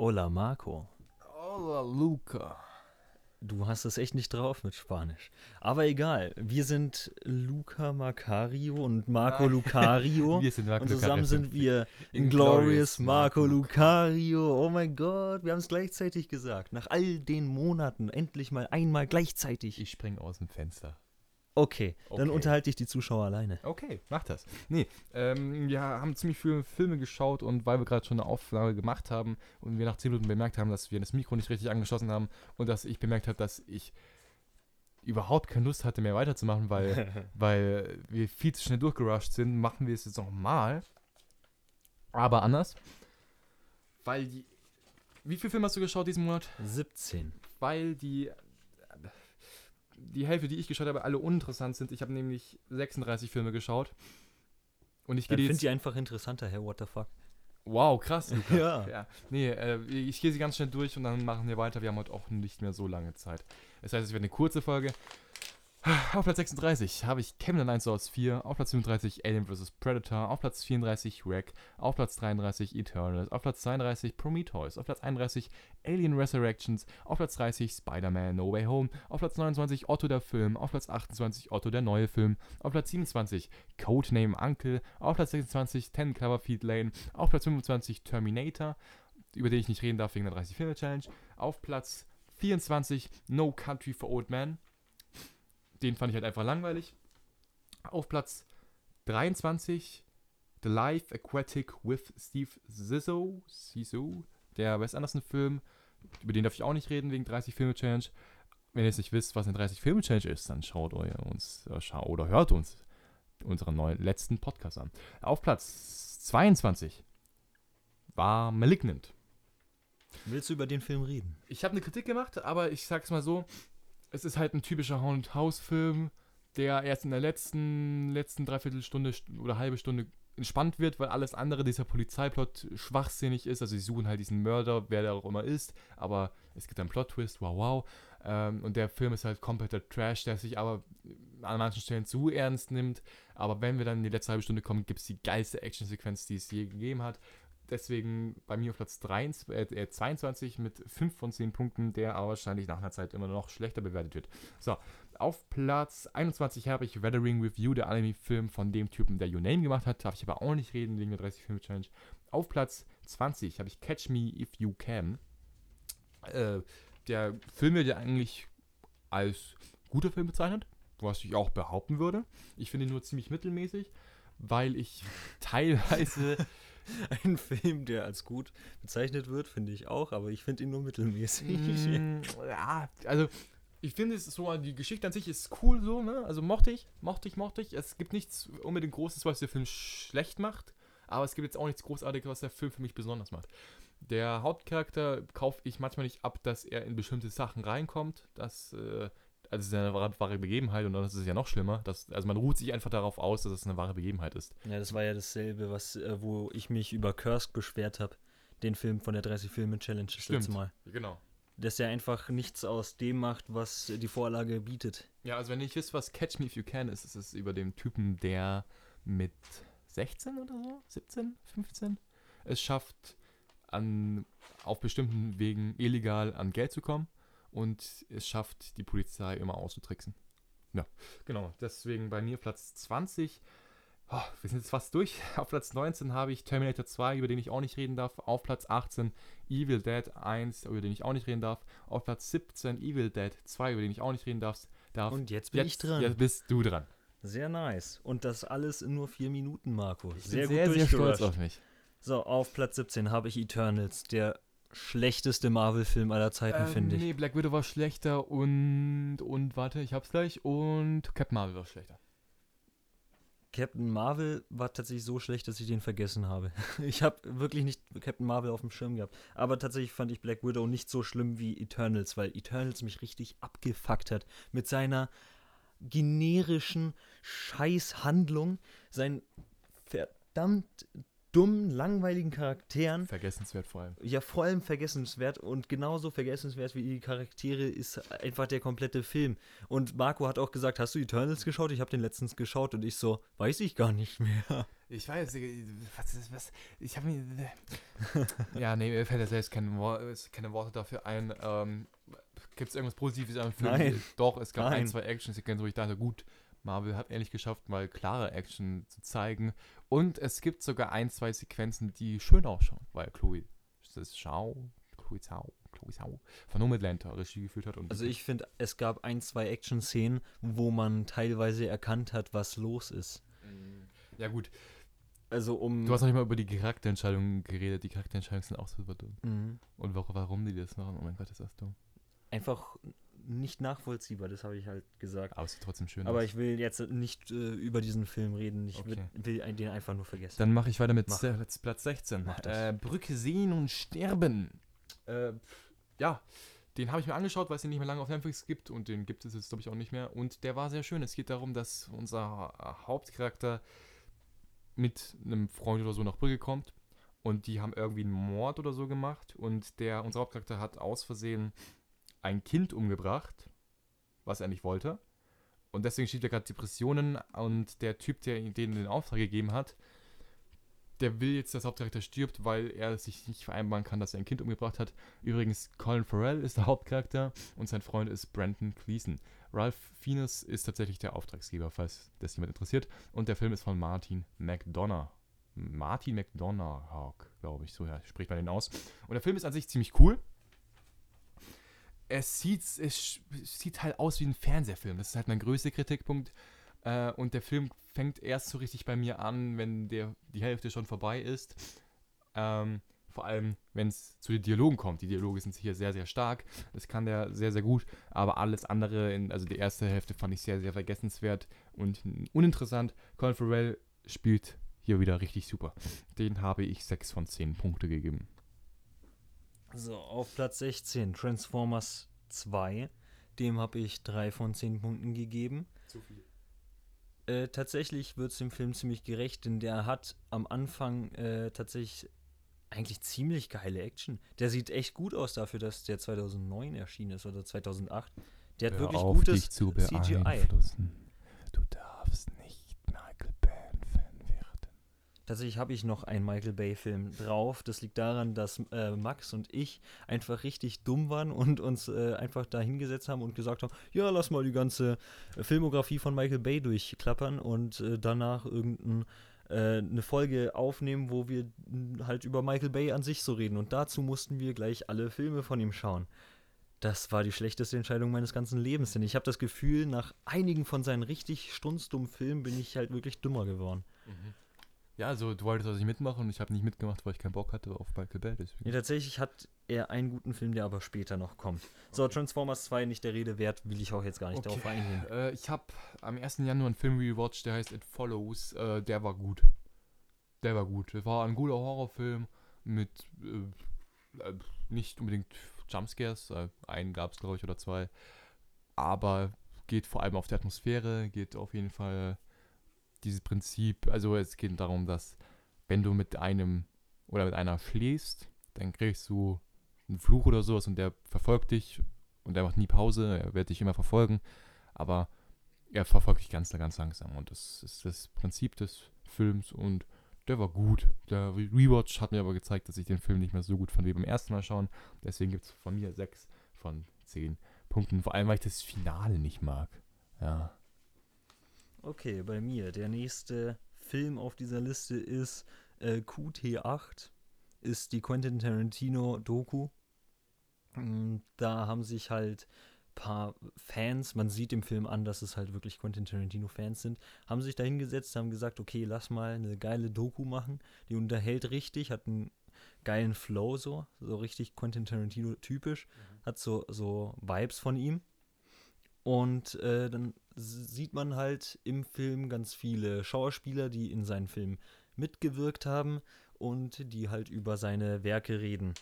Hola Marco. Hola Luca. Du hast es echt nicht drauf mit Spanisch. Aber egal, wir sind Luca Macario und Marco Lucario. Wir sind Marco und zusammen Lucario. Sind wir Inglourious Marco Lucario. Oh mein Gott, wir haben es gleichzeitig gesagt. Nach all den Monaten endlich mal einmal gleichzeitig. Ich spring aus dem Fenster. Okay, dann unterhalte ich die Zuschauer alleine. Okay, mach das. Nee, wir haben ziemlich viele Filme geschaut und weil wir gerade schon eine Aufnahme gemacht haben und wir nach 10 Minuten bemerkt haben, dass wir das Mikro nicht richtig angeschlossen haben und dass ich bemerkt habe, dass ich überhaupt keine Lust hatte, mehr weiterzumachen, weil wir viel zu schnell durchgerusht sind, machen wir es jetzt nochmal. Aber anders. Wie viele Filme hast du geschaut diesen Monat? 17. Weil die Hälfte, die ich geschaut habe, alle uninteressant sind. Ich habe nämlich 36 Filme geschaut. Und ich finde die einfach interessanter, Herr, what the fuck. Wow, krass, Luca. Ja. Nee, ich gehe sie ganz schnell durch und dann machen wir weiter. Wir haben heute auch nicht mehr so lange Zeit. Das heißt, es wird eine kurze Folge. Auf Platz 36 habe ich Camden Alliance Source 4, auf Platz 37 Alien vs. Predator, auf Platz 34 Wreck, auf Platz 33 Eternals, auf Platz 32 Prometheus, auf Platz 31 Alien Resurrections, auf Platz 30 Spider-Man No Way Home, auf Platz 29 Otto der Film, auf Platz 28 Otto der neue Film, auf Platz 27 Codename Uncle, auf Platz 26 10 Cloverfield Lane, auf Platz 25 Terminator, über den ich nicht reden darf wegen der 30 Filme Challenge, auf Platz 24 No Country for Old Men. Den fand ich halt einfach langweilig. Auf Platz 23, The Life Aquatic with Steve Zissou, der Wes Anderson-Film. Über den darf ich auch nicht reden, wegen 30 Filme-Challenge. Wenn ihr jetzt nicht wisst, was eine 30 Filme-Challenge ist, dann hört uns unseren letzten Podcast an. Auf Platz 22 war Malignant. Willst du über den Film reden? Ich habe eine Kritik gemacht, aber ich sag's mal so, es ist halt ein typischer Haunted-House-Film, der erst in der letzten Dreiviertelstunde oder halbe Stunde entspannt wird, weil alles andere, dieser Polizeiplot, schwachsinnig ist. Also sie suchen halt diesen Mörder, wer der auch immer ist, aber es gibt einen Plot-Twist, wow. Und der Film ist halt kompletter Trash, der sich aber an manchen Stellen zu ernst nimmt. Aber wenn wir dann in die letzte halbe Stunde kommen, gibt es die geilste Action-Sequenz, die es je gegeben hat. Deswegen bei mir auf Platz 22 mit 5 von 10 Punkten, der aber wahrscheinlich nach einer Zeit immer noch schlechter bewertet wird. So, auf Platz 21 habe ich Weathering With You, der Anime-Film von dem Typen, der Your Name gemacht hat. Darf ich aber auch nicht reden, wegen der 30-Filme-Challenge. Auf Platz 20 habe ich Catch Me If You Can. Der Film wird ja eigentlich als guter Film bezeichnet, was ich auch behaupten würde. Ich finde ihn nur ziemlich mittelmäßig, weil ich teilweise... Ein Film, der als gut bezeichnet wird, finde ich auch, aber ich finde ihn nur mittelmäßig. Ja, also ich finde es so, die Geschichte an sich ist cool so, ne? Also mochte ich. Es gibt nichts unbedingt Großes, was der Film schlecht macht, aber es gibt jetzt auch nichts Großartiges, was der Film für mich besonders macht. Der Hauptcharakter kaufe ich manchmal nicht ab, dass er in bestimmte Sachen reinkommt, das ist ja eine wahre Begebenheit und dann ist es ja noch schlimmer. Man ruht sich einfach darauf aus, dass es eine wahre Begebenheit ist. Ja, das war ja dasselbe, wo ich mich über Kursk beschwert habe, den Film von der 30-Filme-Challenge das letzte Mal. Genau. Dass er einfach nichts aus dem macht, was die Vorlage bietet. Ja, also wenn ihr nicht wisst, was Catch Me If You Can ist, ist es über dem Typen, der mit 16 oder so, 17, 15, es schafft, auf bestimmten Wegen illegal an Geld zu kommen. Und es schafft, die Polizei immer auszutricksen. Ja, genau. Deswegen bei mir Platz 20. Oh, wir sind jetzt fast durch. Auf Platz 19 habe ich Terminator 2, über den ich auch nicht reden darf. Auf Platz 18 Evil Dead 1, über den ich auch nicht reden darf. Auf Platz 17 Evil Dead 2, über den ich auch nicht reden darf. Und jetzt bin ich dran. Jetzt bist du dran. Sehr nice. Und das alles in nur 4 Minuten, Marco. Ich bin sehr stolz auf mich. So, auf Platz 17 habe ich Eternals, der schlechteste Marvel-Film aller Zeiten, finde ich. Nee, Black Widow war schlechter und warte, ich hab's gleich. Und Captain Marvel war schlechter. Captain Marvel war tatsächlich so schlecht, dass ich den vergessen habe. Ich habe wirklich nicht Captain Marvel auf dem Schirm gehabt. Aber tatsächlich fand ich Black Widow nicht so schlimm wie Eternals, weil Eternals mich richtig abgefuckt hat. Mit seiner generischen Scheißhandlung, sein verdammt dummen, langweiligen Charakteren. Vergessenswert vor allem. Ja, vor allem vergessenswert. Und genauso vergessenswert wie die Charaktere ist einfach der komplette Film. Und Marco hat auch gesagt, hast du Eternals geschaut? Ich habe den letztens geschaut. Und ich so, weiß ich gar nicht mehr. Ich weiß, was ich habe mir... Ja, nee, mir fällt ja selbst keine Worte dafür ein. Gibt es irgendwas Positives an dem Film? Nein. Doch, es gab 1, 2 Action-Sequenzen, wo ich dachte, gut, Marvel hat ehrlich geschafft, mal klare Action zu zeigen. Und es gibt sogar 1, 2 Sequenzen, die schön ausschauen, weil Chloe Zhao von Nomadland Regie geführt hat. Und also ich finde, es gab 1, 2 Action-Szenen, wo man teilweise erkannt hat, was los ist. Ja gut, also du hast noch nicht mal über die Charakterentscheidungen geredet. Die Charakterentscheidungen sind auch super dumm. Mhm. Und warum die das machen, oh mein Gott, ist das dumm. Einfach nicht nachvollziehbar, das habe ich halt gesagt. Aber es sieht trotzdem schön aus. Aber ich will jetzt nicht über diesen Film reden. Ich will den einfach nur vergessen. Dann mache ich weiter mit Platz 16. Brücke sehen und sterben. Ja, den habe ich mir angeschaut, weil es den nicht mehr lange auf Netflix gibt. Und den gibt es jetzt, glaube ich, auch nicht mehr. Und der war sehr schön. Es geht darum, dass unser Hauptcharakter mit einem Freund oder so nach Brücke kommt. Und die haben irgendwie einen Mord oder so gemacht. Und unser Hauptcharakter hat aus Versehen ein Kind umgebracht, was er nicht wollte. Und deswegen schiebt er gerade Depressionen. Und der Typ, der denen den Auftrag gegeben hat, der will jetzt, dass der Hauptcharakter stirbt, weil er sich nicht vereinbaren kann, dass er ein Kind umgebracht hat. Übrigens, Colin Farrell ist der Hauptcharakter und sein Freund ist Brandon Gleason. Ralph Fiennes ist tatsächlich der Auftraggeber, falls das jemand interessiert. Und der Film ist von Martin McDonagh. Martin McDonagh, glaube ich, so spricht man den aus. Und der Film ist an sich ziemlich cool. Es sieht halt aus wie ein Fernsehfilm. Das ist halt mein größter Kritikpunkt. Und der Film fängt erst so richtig bei mir an, wenn die Hälfte schon vorbei ist. Vor allem, wenn es zu den Dialogen kommt. Die Dialoge sind hier sehr, sehr stark. Das kann der sehr, sehr gut. Aber alles andere, also die erste Hälfte, fand ich sehr, sehr vergessenswert und uninteressant. Colin Farrell spielt hier wieder richtig super. Den habe ich 6 von 10 Punkte gegeben. So, auf Platz 16, Transformers 2. Dem habe ich 3 von 10 Punkten gegeben. Zu viel. Tatsächlich wird es dem Film ziemlich gerecht, denn der hat am Anfang tatsächlich eigentlich ziemlich geile Action. Der sieht echt gut aus dafür, dass der 2009 erschienen ist oder 2008. Der hat wirklich gutes CGI. Du darfst nicht Michael Bay-Fan werden. Tatsächlich habe ich noch einen Michael Bay-Film drauf. Das liegt daran, dass Max und ich einfach richtig dumm waren und uns einfach da hingesetzt haben und gesagt haben, ja, lass mal die ganze Filmografie von Michael Bay durchklappern und danach eine Folge aufnehmen, wo wir halt über Michael Bay an sich so reden. Und dazu mussten wir gleich alle Filme von ihm schauen. Das war die schlechteste Entscheidung meines ganzen Lebens, denn ich habe das Gefühl, nach einigen von seinen richtig strunzdummen Filmen bin ich halt wirklich dümmer geworden. Mhm. Ja, also du wolltest also nicht mitmachen und ich habe nicht mitgemacht, weil ich keinen Bock hatte auf Michael Bay. Ja, tatsächlich hat er einen guten Film, der aber später noch kommt. Okay. So, Transformers 2, nicht der Rede wert, will ich auch jetzt gar nicht darauf eingehen. Ich habe am 1. Januar einen Film rewatcht, der heißt It Follows. Der war gut. Das war ein guter Horrorfilm mit nicht unbedingt Jumpscares. Einen gab es, glaube ich, oder 2. Aber geht vor allem auf die Atmosphäre, geht auf jeden Fall... Dieses Prinzip, also es geht darum, dass wenn du mit einem oder mit einer schläfst, dann kriegst du einen Fluch oder sowas und der verfolgt dich und der macht nie Pause, er wird dich immer verfolgen, aber er verfolgt dich ganz, ganz langsam und das ist das Prinzip des Films und der war gut. Der Rewatch hat mir aber gezeigt, dass ich den Film nicht mehr so gut fand wie beim ersten Mal schauen, deswegen gibt es von mir 6 von 10 Punkten, vor allem weil ich das Finale nicht mag, ja. Okay, bei mir. Der nächste Film auf dieser Liste ist QT8, ist die Quentin Tarantino-Doku. Da haben sich halt ein paar Fans, man sieht im Film an, dass es halt wirklich Quentin Tarantino-Fans sind, haben sich da hingesetzt, haben gesagt, okay, lass mal eine geile Doku machen. Die unterhält richtig, hat einen geilen Flow so richtig Quentin Tarantino-typisch, hat so Vibes von ihm. Und dann sieht man halt im Film ganz viele Schauspieler, die in seinen Filmen mitgewirkt haben und die halt über seine Werke reden.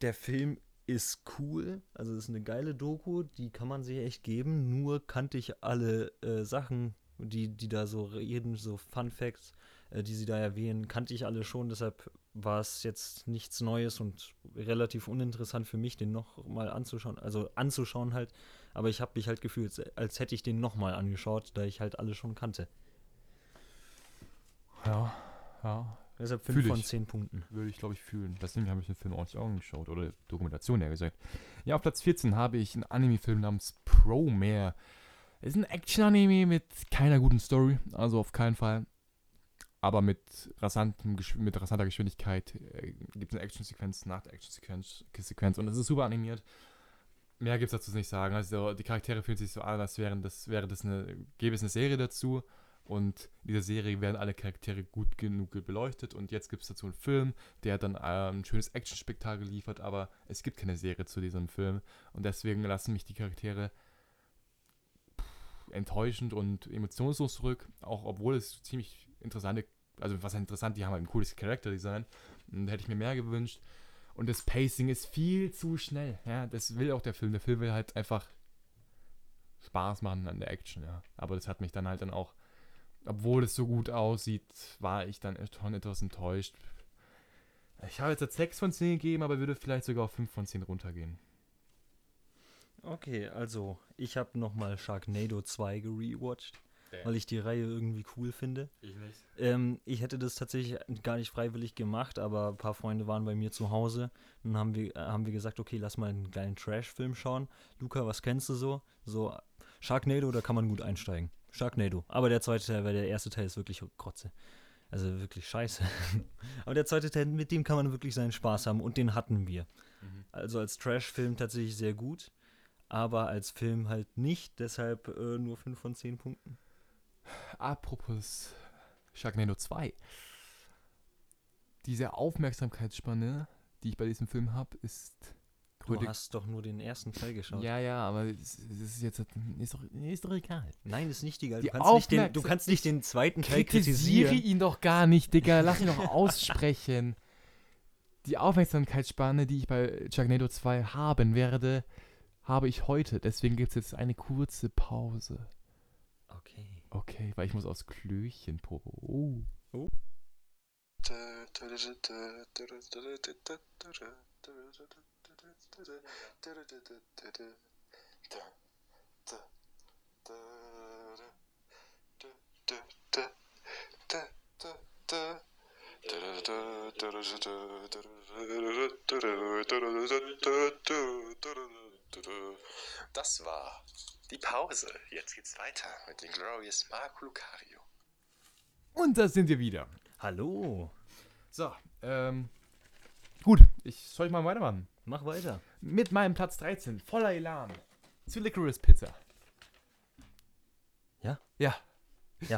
Der Film ist cool, also ist eine geile Doku, die kann man sich echt geben, nur kannte ich alle Sachen, die da so reden, so Fun Facts, die sie da erwähnen, kannte ich alle schon, deshalb war es jetzt nichts Neues und relativ uninteressant für mich, den noch mal anzuschauen, also anzuschauen halt, aber ich habe mich halt gefühlt, als hätte ich den noch mal angeschaut, da ich halt alle schon kannte. Ja, ja. Deshalb 5 von 10 Punkten. Würde ich, glaube ich, fühlen. Deswegen habe ich den Film ordentlich Augen geschaut. Oder Dokumentation, eher gesagt. Ja, auf Platz 14 habe ich einen Anime-Film namens Promare. Ist ein Action-Anime mit keiner guten Story. Also auf keinen Fall. Aber mit rasanter Geschwindigkeit gibt es eine Action-Sequenz nach der Action-Sequenz. Und es ist super animiert. Mehr gibt es dazu nicht sagen. Also die Charaktere fühlen sich so an, als gäbe es eine Serie dazu. Und in dieser Serie werden alle Charaktere gut genug beleuchtet. Und jetzt gibt es dazu einen Film, der dann ein schönes Action-Spektakel liefert. Aber es gibt keine Serie zu diesem Film. Und deswegen lassen mich die Charaktere enttäuschend und emotionslos zurück. Auch obwohl es ziemlich die haben halt ein cooles Charakterdesign. Und da hätte ich mir mehr gewünscht. Und das Pacing ist viel zu schnell. Ja, das will auch der Film. Der Film will halt einfach Spaß machen an der Action. Ja. Aber das hat mich dann halt dann auch... Obwohl es so gut aussieht, war ich dann schon etwas enttäuscht. Ich habe jetzt 6 von 10 gegeben, aber würde vielleicht sogar auf 5 von 10 runtergehen. Okay, also ich habe nochmal Sharknado 2 gerewatcht, weil ich die Reihe irgendwie cool finde. Ich nicht. Ich hätte das tatsächlich gar nicht freiwillig gemacht, aber ein paar Freunde waren bei mir zu Hause. Dann haben wir gesagt, okay, lass mal einen geilen Trash-Film schauen. Luca, was kennst du so? So Sharknado, da kann man gut einsteigen. Sharknado. Aber der zweite Teil, weil der erste Teil ist wirklich Grotze. Also wirklich scheiße. Aber der zweite Teil, mit dem kann man wirklich seinen Spaß haben. Und den hatten wir. Mhm. Also als Trash-Film tatsächlich sehr gut. Aber als Film halt nicht. Deshalb nur 5 von 10 Punkten. Apropos Sharknado 2. Diese Aufmerksamkeitsspanne, die ich bei diesem Film habe, ist... Du hast doch nur den ersten Teil geschaut. Ja, aber es ist jetzt... Ist doch egal. Nein, ist nicht egal. Du kannst nicht den zweiten Teil kritisieren. Kritisiere ihn doch gar nicht, Digga. Lass ihn doch aussprechen. Die Aufmerksamkeitsspanne, die ich bei Sharknado 2 haben werde, habe ich heute. Deswegen gibt es jetzt eine kurze Pause. Okay, weil ich muss aufs Klöchen. Oh. Das war die Pause. Jetzt geht's weiter mit dem Inglourious Marco Lucario. Und da sind wir wieder. Hallo. So, gut, soll ich mal weitermachen? Mach weiter. Mit meinem Platz 13, voller Elan, zu Licorice Pizza. Ja?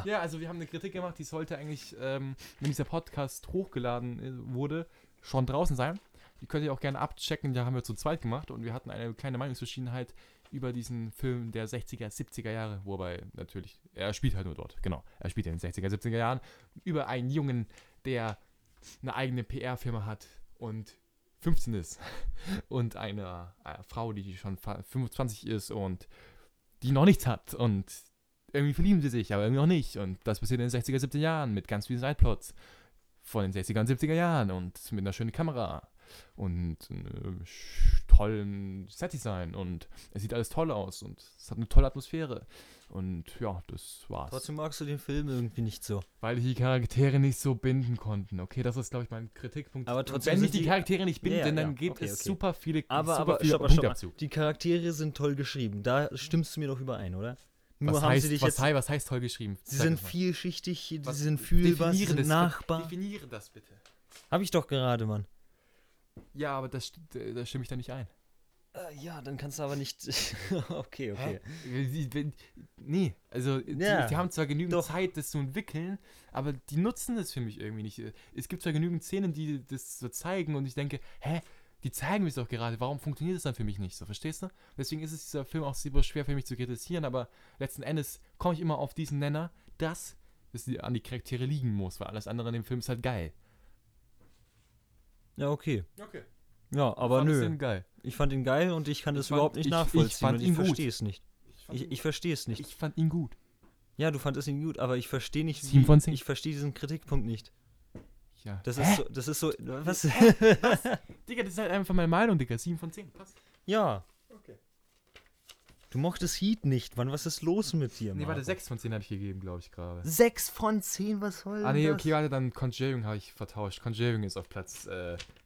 Ja, also wir haben eine Kritik gemacht, die sollte eigentlich, wenn dieser Podcast hochgeladen wurde, schon draußen sein. Die könnt ihr auch gerne abchecken, da haben wir zu zweit gemacht und wir hatten eine kleine Meinungsverschiedenheit über diesen Film der 60er, 70er Jahre, wobei natürlich, er spielt halt nur dort, genau. Er spielt in den 60er, 70er Jahren über einen Jungen, der eine eigene PR-Firma hat und 15 ist und eine Frau, die schon 25 ist und die noch nichts hat und irgendwie verlieben sie sich, aber irgendwie noch nicht und das passiert in den 60er, 70er Jahren mit ganz vielen Sideplots von den 60er und 70er Jahren und mit einer schönen Kamera und einem tollen Set-Design und es sieht alles toll aus und es hat eine tolle Atmosphäre und ja, das war's. Trotzdem magst du den Film irgendwie nicht so. Weil ich die Charaktere nicht so binden konnten. Okay, das ist, glaube ich, mein Kritikpunkt. Aber trotzdem wenn ich die Charaktere nicht binde, dann gibt es super viele Punkte dazu. Die Charaktere sind toll geschrieben. Da stimmst du mir doch überein, oder? Was heißt toll geschrieben? Sie sind vielschichtig, sie sind fühlbar, sie sind nachbar. Definiere das bitte. Hab ich doch gerade, Mann. Ja, aber da stimme ich da nicht ein. Ja, dann kannst du aber nicht... Okay. Nee, also die haben zwar genügend Zeit, das zu entwickeln, aber die nutzen das für mich irgendwie nicht. Es gibt zwar genügend Szenen, die das so zeigen und ich denke, die zeigen mir es doch gerade, warum funktioniert das dann für mich nicht? So, verstehst du? Deswegen ist es dieser Film auch super schwer für mich zu kritisieren, aber letzten Endes komme ich immer auf diesen Nenner, dass es an die Charaktere liegen muss, weil alles andere in dem Film ist halt geil. Ja, okay. Ja, aber nö. Ich fand ihn geil und ich kann das überhaupt nicht nachvollziehen. Ich verstehe es nicht. Ich fand ihn gut. Ja, du fandest ihn gut, aber ich verstehe nicht, ich verstehe diesen Kritikpunkt nicht. Ja. Das ist so, was? Was? Digga, das ist halt einfach meine Meinung, Digga. 7 von 10, passt. Ja. Okay. Du mochtest Heat nicht, Mann. Was ist los mit dir, Mann? Nee, warte, 6 von 10 habe ich gegeben, glaube ich, gerade. 6 von 10? Was soll das? Ah, nee, das? Okay, warte, dann Conjuring habe ich vertauscht. Conjuring ist auf Platz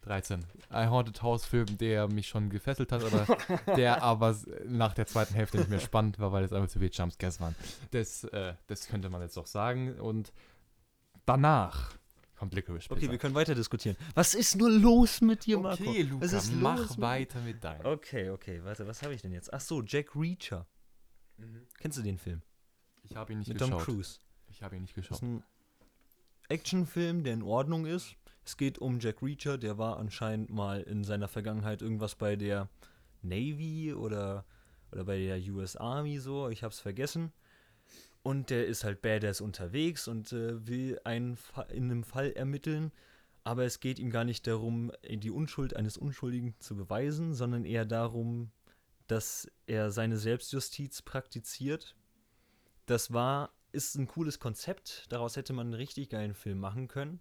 13. Ein Haunted House-Film, der mich schon gefesselt hat, aber der aber nach der zweiten Hälfte nicht mehr spannend war, weil es einfach zu viel Jumpscares waren. Das könnte man jetzt auch sagen. Und danach... Licorice Pizza. Okay, wir können weiter diskutieren. Was ist nur los mit dir, Marco? Okay, Luca, mach weiter mit deinem. Okay, warte, was habe ich denn jetzt? Ach so, Jack Reacher. Mhm. Kennst du den Film? Ich habe ihn nicht geschaut. Mit Tom Cruise. Ich habe ihn nicht geschaut. Das ist ein Actionfilm, der in Ordnung ist. Es geht um Jack Reacher, der war anscheinend mal in seiner Vergangenheit irgendwas bei der Navy oder bei der US Army so. Ich habe es vergessen. Und der ist halt badass unterwegs und will einen in einem Fall ermitteln. Aber es geht ihm gar nicht darum, die Unschuld eines Unschuldigen zu beweisen, sondern eher darum, dass er seine Selbstjustiz praktiziert. Ist ein cooles Konzept. Daraus hätte man einen richtig geilen Film machen können.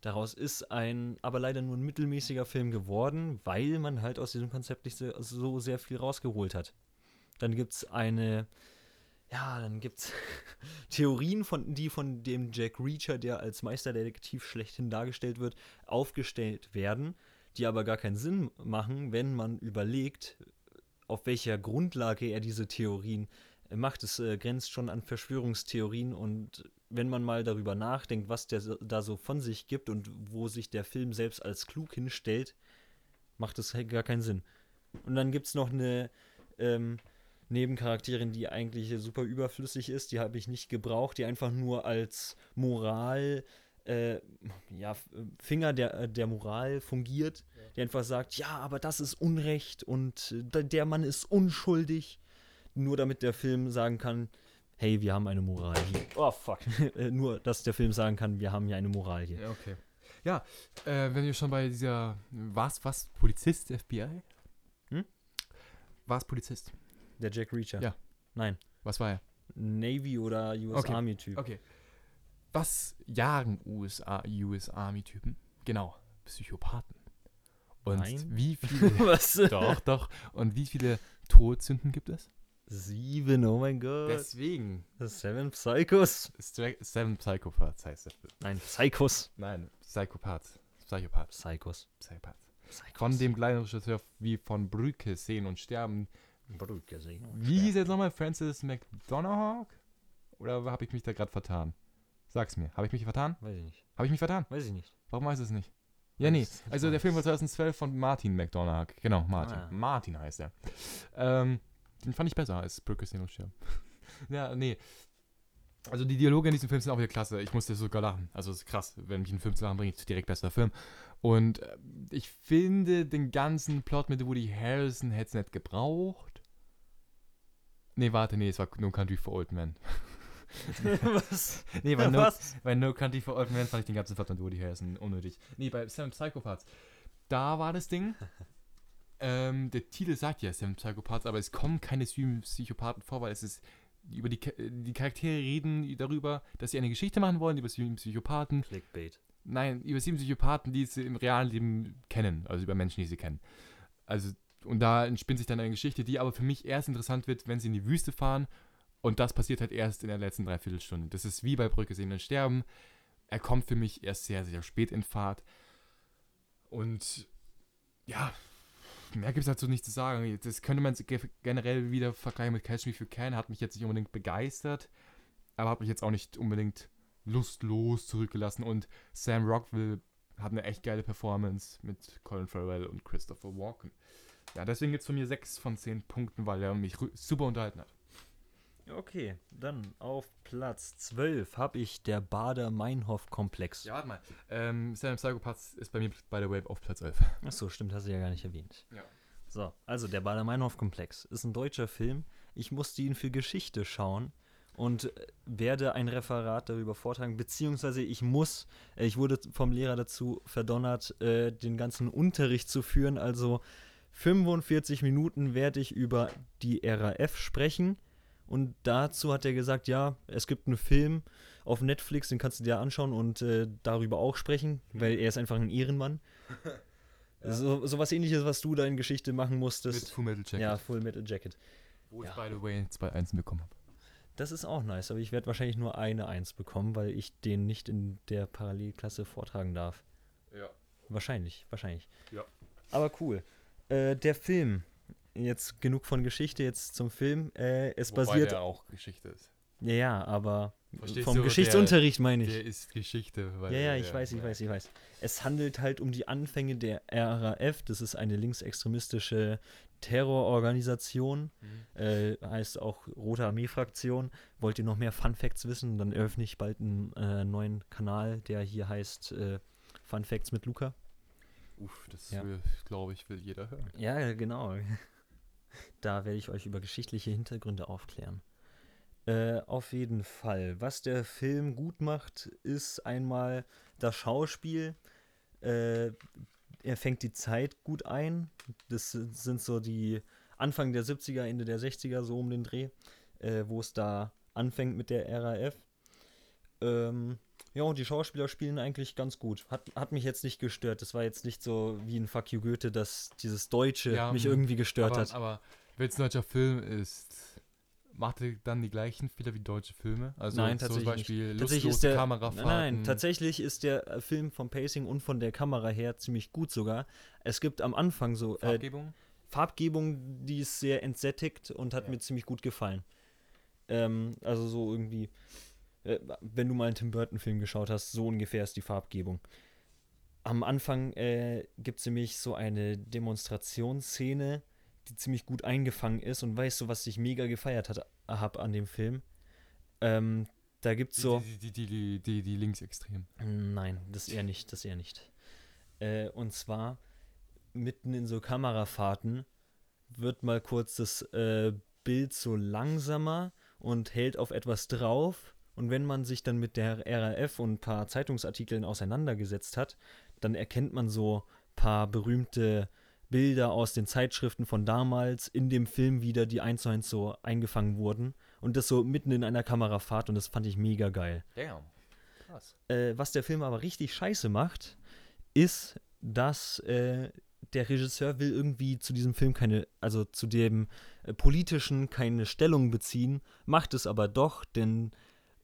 Daraus ist aber leider nur ein mittelmäßiger Film geworden, weil man halt aus diesem Konzept nicht so sehr viel rausgeholt hat. Dann gibt es dann gibt's Theorien, von dem Jack Reacher, der als Meisterdetektiv schlechthin dargestellt wird, aufgestellt werden, die aber gar keinen Sinn machen, wenn man überlegt, auf welcher Grundlage er diese Theorien macht. Es grenzt schon an Verschwörungstheorien, und wenn man mal darüber nachdenkt, was der da so von sich gibt und wo sich der Film selbst als klug hinstellt, macht es gar keinen Sinn. Und dann gibt's noch eine... Nebencharakterin, die eigentlich super überflüssig ist, die habe ich nicht gebraucht, die einfach nur als Moral, Finger der Moral fungiert, ja. Die einfach sagt, ja, aber das ist Unrecht und der Mann ist unschuldig, nur damit der Film sagen kann, hey, wir haben eine Moral hier. Oh, fuck. Nur, dass der Film sagen kann, wir haben hier eine Moral hier. Ja, okay. Ja, wenn wir schon bei dieser, was, Polizist, FBI? Hm? War es Polizist? Der Jack Reacher? Ja. Nein. Was war er? Navy oder US Army-Typ. Okay. Was jagen US Army-Typen? Genau. Psychopathen. Und nein. Wie viele... Was? Doch. Und wie viele Todsünden gibt es? 7, oh mein Gott. Deswegen. 7 Psychos. 7 Psychopaths heißt das. Nein, Psychos. Nein, Psychopaths. Psychopaths. Psychos. Psychopaths. Von dem gleichen Regisseur wie von Brücke sehen und sterben... Wie hieß jetzt nochmal? Francis McDonagh? Oder habe ich mich da gerade vertan? Sag's mir. Habe ich mich vertan? Weiß ich nicht. Warum weiß ich es nicht? Ja, nee. Also der Film war 2012 von Martin McDonagh. Genau, Martin. Ah, ja. Martin heißt er. Den fand ich besser als Brücke sehen und sterben. Ja, nee. Also die Dialoge in diesem Film sind auch wieder klasse. Ich musste sogar lachen. Also es ist krass, wenn mich ein Film zu lachen bringt, direkt bester Film. Und ich finde, den ganzen Plot mit Woody Harrelson hätte es nicht gebraucht. Es war No Country for Old Men. Was? Nee, bei No Country for Old Men fand ich den ganzen Plot mit Woody Harrelson unnötig. Nee, bei Seven Psychopaths. Da war das Ding. Der Titel sagt ja Seven Psychopaths, aber es kommen keine Psychopathen vor, weil es ist... Über die Charaktere reden darüber, dass sie eine Geschichte machen wollen über 7 Psychopathen. Clickbait. Nein, über 7 Psychopathen, die sie im realen Leben kennen, also über Menschen, die sie kennen. Also, und da entspinnt sich dann eine Geschichte, die aber für mich erst interessant wird, wenn sie in die Wüste fahren, und das passiert halt erst in der letzten Dreiviertelstunde. Das ist wie bei Brücke sehen und sterben. Er kommt für mich erst sehr, sehr spät in Fahrt. Und ja... Mehr gibt es dazu nicht zu sagen. Das könnte man generell wieder vergleichen mit Catch Me If You Can. Hat mich jetzt nicht unbedingt begeistert, aber hat mich jetzt auch nicht unbedingt lustlos zurückgelassen. Und Sam Rockwell hat eine echt geile Performance mit Colin Farrell und Christopher Walken. Ja, deswegen gibt es von mir 6 von 10 Punkten, weil er mich super unterhalten hat. Okay, dann auf Platz 12 habe ich der Bader-Meinhof-Komplex. Ja, warte mal. Seven Psychopaths ist bei mir, by the way, auf Platz 11. Achso, stimmt, hast du ja gar nicht erwähnt. Ja. So, also der Bader-Meinhof-Komplex ist ein deutscher Film. Ich musste ihn für Geschichte schauen und werde ein Referat darüber vortragen, beziehungsweise ich wurde vom Lehrer dazu verdonnert, den ganzen Unterricht zu führen. Also 45 Minuten werde ich über die RAF sprechen. Und dazu hat er gesagt, ja, es gibt einen Film auf Netflix, den kannst du dir anschauen und darüber auch sprechen, weil er ist einfach ein Ehrenmann. Ja. So was Ähnliches, was du da in Geschichte machen musstest. Mit Full Metal Jacket. Ja, Full Metal Jacket. Wo ich, by the way, 2-1 bekommen habe. Das ist auch nice, aber ich werde wahrscheinlich nur eine 1 bekommen, weil ich den nicht in der Parallelklasse vortragen darf. Ja. Wahrscheinlich. Ja. Aber cool. Der Film. Jetzt genug von Geschichte, jetzt zum Film. Wobei basiert der auch Geschichte ist. Ja, aber verstehst vom Geschichtsunterricht meine ich. Der ist Geschichte. Weil ich weiß. Es handelt halt um die Anfänge der RAF. Das ist eine linksextremistische Terrororganisation. Mhm. Heißt auch Rote Armee-Fraktion. Wollt ihr noch mehr Funfacts wissen? Dann eröffne ich bald einen neuen Kanal, der hier heißt Funfacts mit Luca. Uff, das glaube ich, will jeder hören. Ja, genau. Da werde ich euch über geschichtliche Hintergründe aufklären. Auf jeden Fall. Was der Film gut macht, ist einmal das Schauspiel. Er fängt die Zeit gut ein. Das sind so die Anfang der 70er, Ende der 60er, so um den Dreh, wo es da anfängt mit der RAF. Ja, und die Schauspieler spielen eigentlich ganz gut. Hat mich jetzt nicht gestört. Das war jetzt nicht so wie in Fuck You Goethe, dass dieses Deutsche mich irgendwie gestört hat. Aber wenn es ein deutscher Film ist, macht er dann die gleichen Fehler wie deutsche Filme? Also nein, zum Beispiel lustlose Kamerafahrten. Nein, tatsächlich ist der Film vom Pacing und von der Kamera her ziemlich gut sogar. Es gibt am Anfang so Farbgebung, die ist sehr entsättigt und hat mir ziemlich gut gefallen. Also so irgendwie, wenn du mal einen Tim Burton-Film geschaut hast, so ungefähr ist die Farbgebung. Am Anfang gibt es nämlich so eine Demonstrationsszene, die ziemlich gut eingefangen ist, und weißt du, was ich mega gefeiert habe an dem Film? Da gibt's so... Die Linksextremen. Nein, das eher nicht. Und zwar, mitten in so Kamerafahrten wird mal kurz das Bild so langsamer und hält auf etwas drauf. Und wenn man sich dann mit der RAF und ein paar Zeitungsartikeln auseinandergesetzt hat, dann erkennt man so ein paar berühmte Bilder aus den Zeitschriften von damals in dem Film wieder, die 1:1 so eingefangen wurden. Und das so mitten in einer Kamerafahrt, und das fand ich mega geil. Damn, krass. Was der Film aber richtig scheiße macht, ist, dass der Regisseur will irgendwie zu diesem Film keine Stellung beziehen, macht es aber doch, denn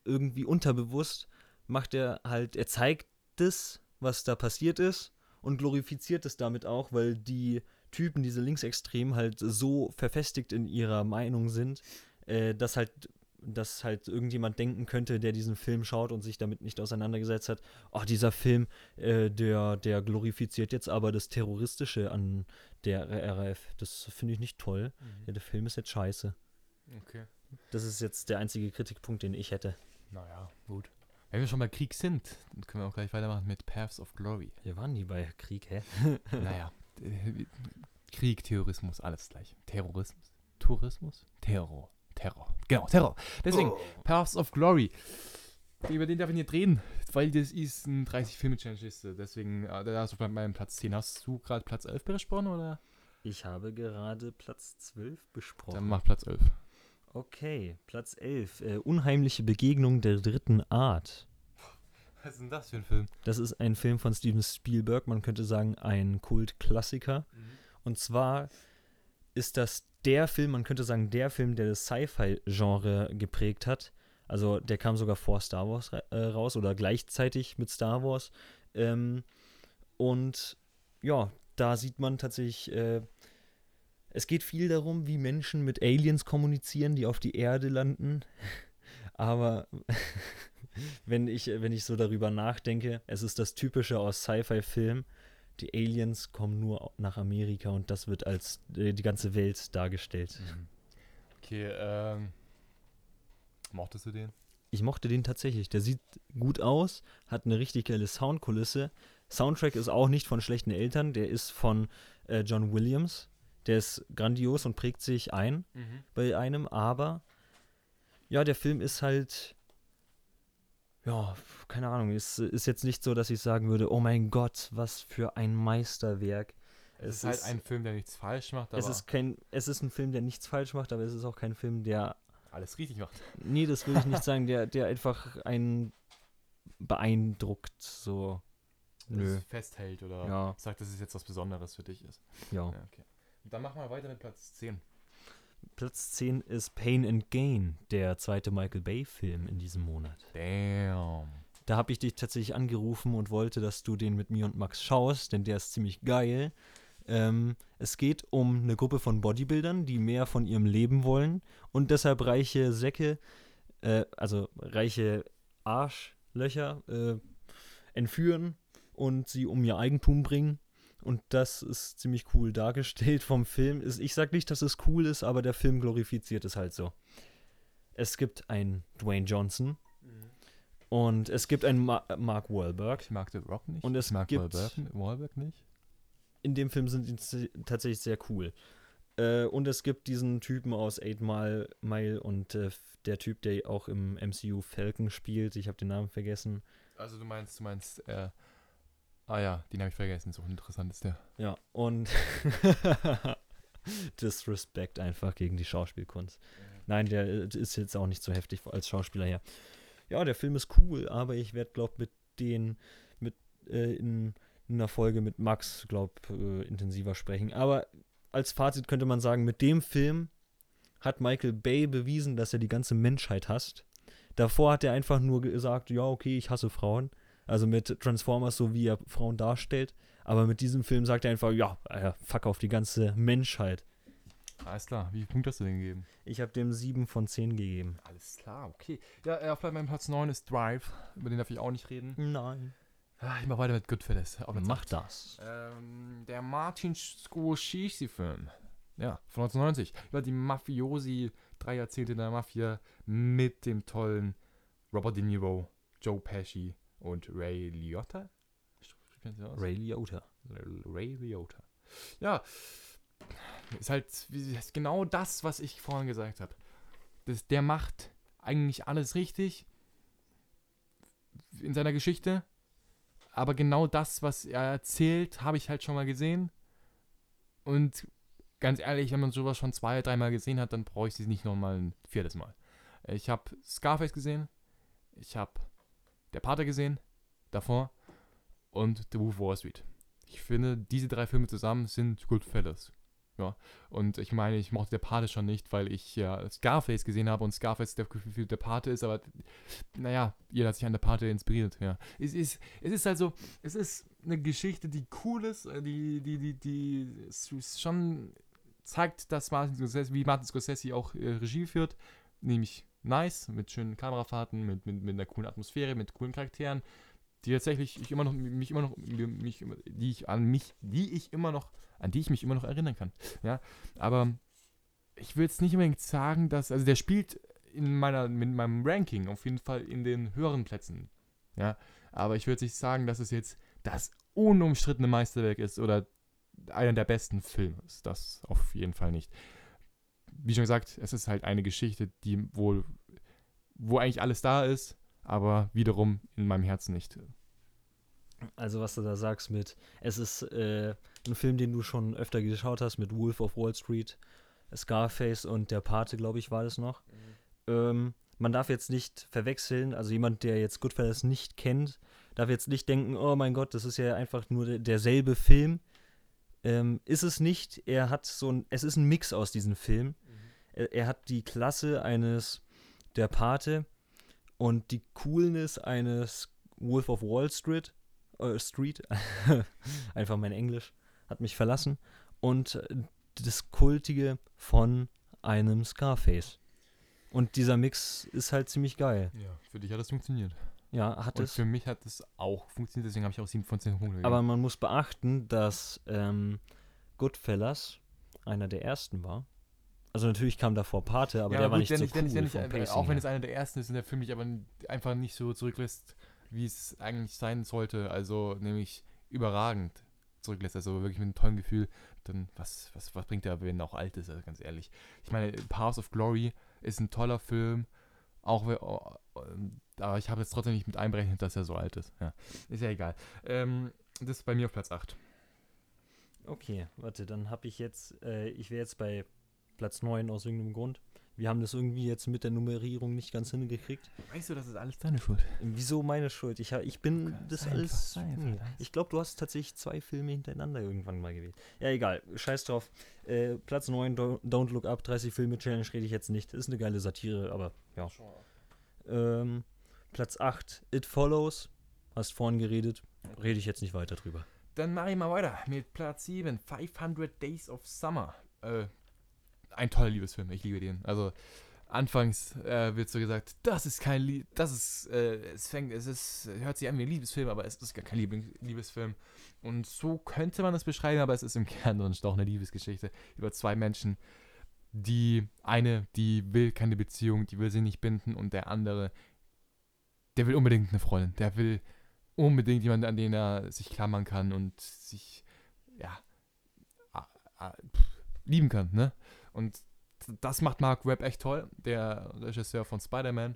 irgendwie unterbewusst macht er halt, er zeigt das, was da passiert ist, und glorifiziert es damit auch, weil die Typen, diese Linksextremen, halt so verfestigt in ihrer Meinung sind, dass halt irgendjemand denken könnte, der diesen Film schaut und sich damit nicht auseinandergesetzt hat, dieser Film, der glorifiziert jetzt aber das Terroristische an der RAF. Das finde ich nicht toll. Mhm. Ja, der Film ist jetzt scheiße. Okay. Das ist jetzt der einzige Kritikpunkt, den ich hätte. Naja, gut. Wenn wir schon bei Krieg sind, dann können wir auch gleich weitermachen mit Paths of Glory. Wir waren nie bei Krieg, hä? Naja, Krieg, Terrorismus, alles gleich. Terrorismus? Tourismus? Terror. Genau, Terror. Deswegen, Paths of Glory. Über den darf ich nicht reden, weil das ist ein 30-Filme-Challenge-Liste. Deswegen, da hast du bei meinem Platz 10. Hast du gerade Platz 11 besprochen, oder? Ich habe gerade Platz 12 besprochen. Dann mach Platz 11. Okay, Platz 11. Unheimliche Begegnung der dritten Art. Was ist denn das für ein Film? Das ist ein Film von Steven Spielberg. Man könnte sagen, ein Kultklassiker. Mhm. Und zwar ist das der Film, der das Sci-Fi-Genre geprägt hat. Also der kam sogar vor Star Wars raus oder gleichzeitig mit Star Wars. Und ja, da sieht man tatsächlich... Es geht viel darum, wie Menschen mit Aliens kommunizieren, die auf die Erde landen. Aber wenn ich so darüber nachdenke, es ist das Typische aus Sci-Fi-Filmen. Die Aliens kommen nur nach Amerika, und das wird als die ganze Welt dargestellt. Okay, mochtest du den? Ich mochte den tatsächlich. Der sieht gut aus, hat eine richtig geile Soundkulisse. Soundtrack ist auch nicht von schlechten Eltern, der ist von John Williams. Der ist grandios und prägt sich ein bei einem, aber ja, der Film ist halt, ja, keine Ahnung, ist jetzt nicht so, dass ich sagen würde, oh mein Gott, was für ein Meisterwerk. Es ist halt ein Film, der nichts falsch macht, aber es ist ein Film, der nichts falsch macht, aber es ist auch kein Film, der alles richtig macht. Nee, das will ich nicht sagen, der einfach einen beeindruckt, so. Nö. Festhält oder sagt, dass es jetzt was Besonderes für dich ist. Ja. Okay. Dann machen wir weiter mit Platz 10. Platz 10 ist Pain and Gain, der zweite Michael Bay-Film in diesem Monat. Damn. Da habe ich dich tatsächlich angerufen und wollte, dass du den mit mir und Max schaust, denn der ist ziemlich geil. Es geht um eine Gruppe von Bodybuildern, die mehr von ihrem Leben wollen und deshalb reiche Säcke, also reiche Arschlöcher entführen und sie um ihr Eigentum bringen. Und das ist ziemlich cool dargestellt vom Film. Ich sag nicht, dass es cool ist, aber der Film glorifiziert es halt so. Es gibt einen Dwayne Johnson und es gibt einen Mark Wahlberg. Ich mag The Rock nicht. Und es mag Wahlberg nicht. In dem Film sind die tatsächlich sehr cool. Und es gibt diesen Typen aus 8 Mile und der Typ, der auch im MCU Falcon spielt. Ich habe den Namen vergessen. Also du meinst den habe ich vergessen, so interessant ist der. Ja, und Disrespect einfach gegen die Schauspielkunst. Nein, der ist jetzt auch nicht so heftig als Schauspieler her. Ja, der Film ist cool, aber ich werde, glaube ich, in einer Folge mit Max, intensiver sprechen. Aber als Fazit könnte man sagen, mit dem Film hat Michael Bay bewiesen, dass er die ganze Menschheit hasst. Davor hat er einfach nur gesagt, ja, okay, ich hasse Frauen. Also mit Transformers, so wie er Frauen darstellt. Aber mit diesem Film sagt er einfach, ja, fuck auf die ganze Menschheit. Alles klar. Wie viele Punkte hast du denn gegeben? Ich habe dem 7 von 10 gegeben. Alles klar, okay. Ja, auf meinem Platz 9 ist Drive. Über den darf ich auch nicht reden. Nein. Ich mache weiter mit Goodfellas. Mach das. Der Martin Scorsese-Film. Ja, von 1990. Über die Mafiosi, 3 Jahrzehnte der Mafia mit dem tollen Robert De Niro, Joe Pesci und Ray Liotta? Ray Liotta. Ja, ist halt ist genau das, was ich vorhin gesagt habe. Der macht eigentlich alles richtig in seiner Geschichte, aber genau das, was er erzählt, habe ich halt schon mal gesehen. Und ganz ehrlich, wenn man sowas schon 2, 3 Mal gesehen hat, dann bräuchte ich es nicht nochmal ein 4. Mal. Ich habe Scarface gesehen, ich habe Der Pate gesehen, davor, und The Wolf of Wall Street. Ich finde, diese 3 Filme zusammen sind Goodfellas. Ja, und ich meine, ich mochte Der Pate schon nicht, weil ich ja Scarface gesehen habe und Scarface der Pate ist, aber naja, jeder hat sich an Der Pate inspiriert. Ja. Es ist eine Geschichte, die cool ist, die schon zeigt, dass Martin Scorsese auch Regie führt, nämlich nice, mit schönen Kamerafahrten, mit einer coolen Atmosphäre, mit coolen Charakteren, die ich mich immer noch erinnern kann. Ja, aber ich will jetzt nicht unbedingt sagen, dass, also der spielt mit meinem Ranking auf jeden Fall in den höheren Plätzen. Ja, aber ich würde nicht sagen, dass es jetzt das unumstrittene Meisterwerk ist oder einer der besten Filme ist. Das auf jeden Fall nicht. Wie schon gesagt, es ist halt eine Geschichte, die wo eigentlich alles da ist, aber wiederum in meinem Herzen nicht. Also was du da sagst mit, es ist ein Film, den du schon öfter geschaut hast, mit Wolf of Wall Street, Scarface und Der Pate, glaube ich, war das noch. Man darf jetzt nicht verwechseln, also jemand, der jetzt Goodfellas nicht kennt, darf jetzt nicht denken, oh mein Gott, das ist ja einfach nur derselbe Film. Ist es nicht, es ist ein Mix aus diesen Filmen. Er hat die Klasse eines Der Pate und die Coolness eines Wolf of Wall Street. Einfach mein Englisch hat mich verlassen, und das Kultige von einem Scarface. Und dieser Mix ist halt ziemlich geil. Ja, für dich hat das funktioniert. Ja, hat und es. Für mich hat es auch funktioniert, deswegen habe ich auch 7 von 10 Punkte gegeben. Aber man muss beachten, dass Goodfellas einer der ersten war. Also natürlich kam davor Pate, aber ja, der war nicht so cool. Auch wenn es einer der ersten ist und der Film mich aber einfach nicht so zurücklässt, wie es eigentlich sein sollte. Also nämlich überragend zurücklässt. Also wirklich mit einem tollen Gefühl. Dann was bringt der, wenn er auch alt ist? Also ganz ehrlich. Ich meine, Paths of Glory ist ein toller Film. Aber ich habe jetzt trotzdem nicht mit einberechnet, dass er so alt ist. Ja, ist ja egal. Das ist bei mir auf Platz 8. Okay, warte, dann habe ich jetzt, ich wäre jetzt bei Platz 9 aus irgendeinem Grund. Wir haben das irgendwie jetzt mit der Nummerierung nicht ganz hingekriegt. Weißt du, das ist alles deine Schuld. Wieso meine Schuld? Ich bin okay, das alles... Ich glaube, du hast tatsächlich 2 Filme hintereinander irgendwann mal gewählt. Ja, egal. Scheiß drauf. Platz 9, Don't Look Up, 30 Filme Challenge rede ich jetzt nicht. Ist eine geile Satire, aber ja. Platz 8, It Follows. Hast vorhin geredet. Rede ich jetzt nicht weiter drüber. Dann mache ich mal weiter mit Platz 7, 500 Days of Summer. Ein toller Liebesfilm, ich liebe den. Also anfangs wird so gesagt, das ist kein Lieb, das ist, hört sich an wie ein Liebesfilm, aber es ist gar kein Liebesfilm. Und so könnte man das beschreiben, aber es ist im Kern sonst doch eine Liebesgeschichte über 2 Menschen. Die will keine Beziehung, die will sie nicht binden, und der andere, der will unbedingt eine Freundin, der will unbedingt jemanden, an den er sich klammern kann und sich, ja, lieben kann, ne? Und das macht Mark Wahlberg echt toll, der Regisseur von Spider-Man.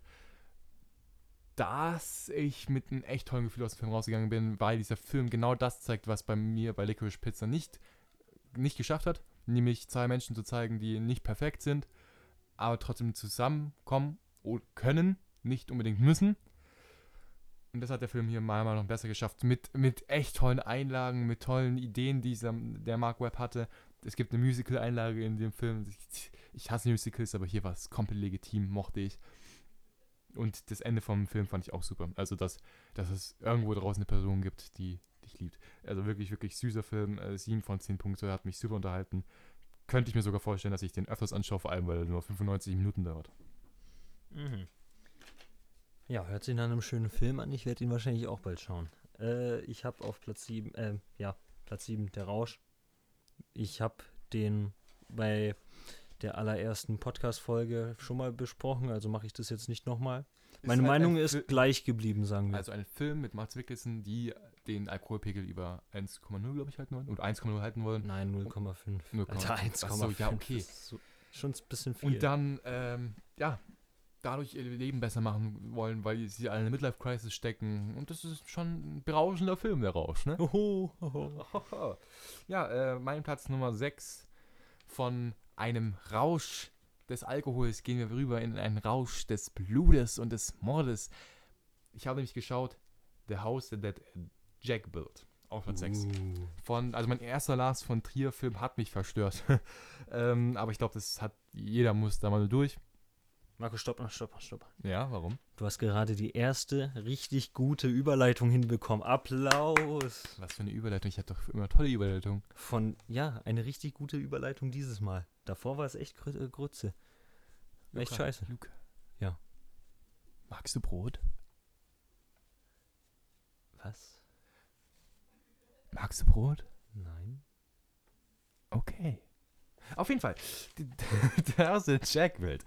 Dass ich mit einem echt tollen Gefühl aus dem Film rausgegangen bin, weil dieser Film genau das zeigt, was bei mir bei Licorice Pizza nicht geschafft hat. Nämlich 2 Menschen zu zeigen, die nicht perfekt sind, aber trotzdem zusammenkommen können, nicht unbedingt müssen. Und das hat der Film hier meiner Meinung nach besser geschafft. Mit echt tollen Einlagen, mit tollen Ideen, die der Mark Wahlberg hatte. Es gibt eine Musical-Einlage in dem Film. Ich hasse Musicals, aber hier war es komplett legitim, mochte ich. Und das Ende vom Film fand ich auch super. Also, dass es irgendwo draußen eine Person gibt, die dich liebt. Also wirklich, wirklich süßer Film. 7 von 10 Punkte, hat mich super unterhalten. Könnte ich mir sogar vorstellen, dass ich den öfters anschaue, vor allem, weil er nur 95 Minuten dauert. Mhm. Ja, hört sich nach einem schönen Film an. Ich werde ihn wahrscheinlich auch bald schauen. Ich habe auf Platz 7, Der Rausch. Ich habe den bei der allerersten Podcast-Folge schon mal besprochen, also mache ich das jetzt nicht nochmal. Meine Meinung ist gleich geblieben, sagen wir. Also ein Film mit Mads Mikkelsen, die den Alkoholpegel über 1,0, glaube ich, halten wollen. Oder 1,0 halten wollen. Nein, 0,5. 1,5. Achso, ja, okay. So, schon ein bisschen viel. Und dann, dadurch ihr Leben besser machen wollen, weil sie alle in der Midlife-Crisis stecken. Und das ist schon ein berauschender Film, Der Rausch, ne? Oho. Ja, mein Platz Nummer 6. Von einem Rausch des Alkohols gehen wir rüber in einen Rausch des Blutes und des Mordes. Ich habe nämlich geschaut, The House That Jack Built. Auch Platz 6. Also mein erster Lars von Trier-Film hat mich verstört. Aber ich glaube, das hat jeder, muss da mal durch. Marco, stopp. Ja, warum? Du hast gerade die erste richtig gute Überleitung hinbekommen. Applaus! Was für eine Überleitung. Ich habe doch immer tolle Überleitung. Eine richtig gute Überleitung dieses Mal. Davor war es echt Grütze. Luca, echt scheiße. Luca. Ja. Magst du Brot? Was? Magst du Brot? Nein. Okay. Auf jeden Fall, der erste Jack Wild,